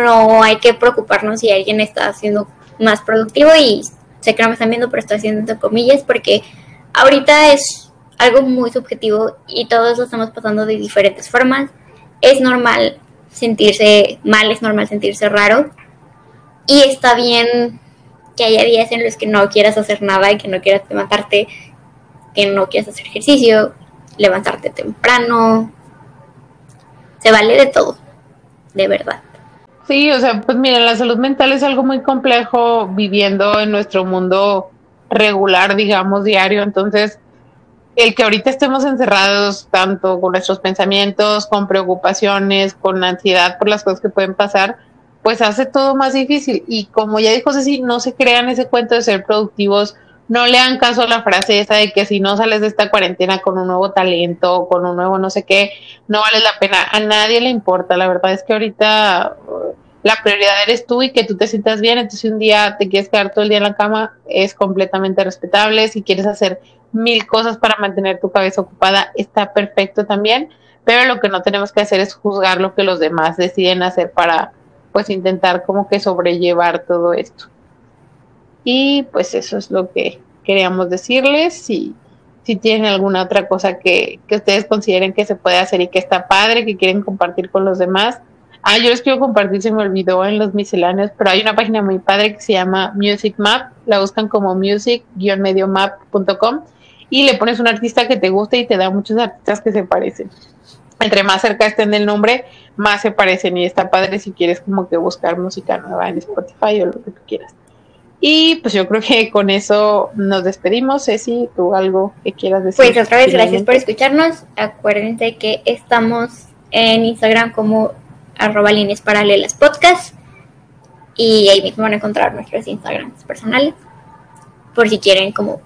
no hay que preocuparnos si alguien está haciendo más productivo, y sé que no me están viendo, pero estoy haciendo entre comillas, porque ahorita es algo muy subjetivo y todos lo estamos pasando de diferentes formas. Es normal sentirse mal, es normal sentirse raro. Y está bien que haya días en los que no quieras hacer nada, que no quieras levantarte, que no quieras hacer ejercicio, levantarte temprano. Se vale de todo, de verdad. Sí, o sea, pues mira, la salud mental es algo muy complejo viviendo en nuestro mundo regular, digamos, diario. Entonces, el que ahorita estemos encerrados tanto con nuestros pensamientos, con preocupaciones, con ansiedad por las cosas que pueden pasar, pues hace todo más difícil. Y como ya dijo Ceci, no se crean ese cuento de ser productivos, no le hagan caso a la frase esa de que si no sales de esta cuarentena con un nuevo talento, con un nuevo no sé qué, no vale la pena. A nadie le importa. La verdad es que ahorita la prioridad eres tú y que tú te sientas bien. Entonces, si un día te quieres quedar todo el día en la cama, es completamente respetable. Si quieres hacer mil cosas para mantener tu cabeza ocupada, está perfecto también, pero lo que no tenemos que hacer es juzgar lo que los demás deciden hacer para, pues, intentar como que sobrellevar todo esto. Y pues eso es lo que queríamos decirles. Si, si tienen alguna otra cosa que, que ustedes consideren que se puede hacer y que está padre, que quieren compartir con los demás. Ah, yo les quiero compartir, se me olvidó en los misceláneos, pero hay una página muy padre que se llama Music Map, la buscan como music guion medio map punto com, y le pones un artista que te guste y te da muchos artistas que se parecen. Entre más cerca estén del nombre, más se parecen, y está padre si quieres como que buscar música nueva en Spotify o lo que tú quieras. Y pues yo creo que con eso nos despedimos. Ceci, ¿tú algo que quieras decir? Pues otra vez, finalmente, gracias por escucharnos. Acuérdense que estamos en Instagram como arroba líneas paralelas podcast, y ahí mismo van a encontrar nuestros Instagrams personales, por si quieren como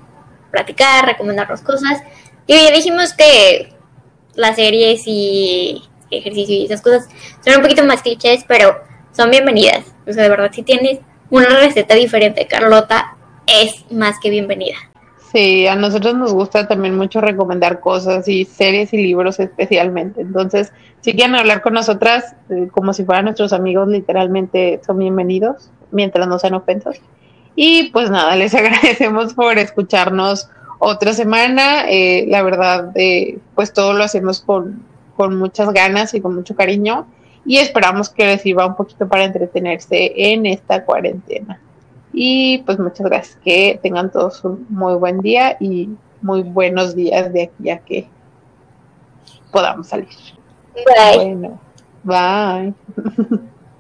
platicar, recomendarnos cosas. Y ya dijimos que las series y ejercicio y esas cosas son un poquito más clichés, pero son bienvenidas. O sea, de verdad, si tienes una receta diferente, Carlota, es más que bienvenida. Sí, a nosotros nos gusta también mucho recomendar cosas, y series y libros especialmente. Entonces, si quieren hablar con nosotras, eh, como si fueran nuestros amigos, literalmente son bienvenidos, mientras no sean ofensos. Y pues nada, les agradecemos por escucharnos otra semana. Eh, la verdad, eh, pues todo lo hacemos con, con muchas ganas y con mucho cariño, y esperamos que les sirva un poquito para entretenerse en esta cuarentena. Y pues muchas gracias, que tengan todos un muy buen día y muy buenos días de aquí a que podamos salir. Bye. Bueno, bye.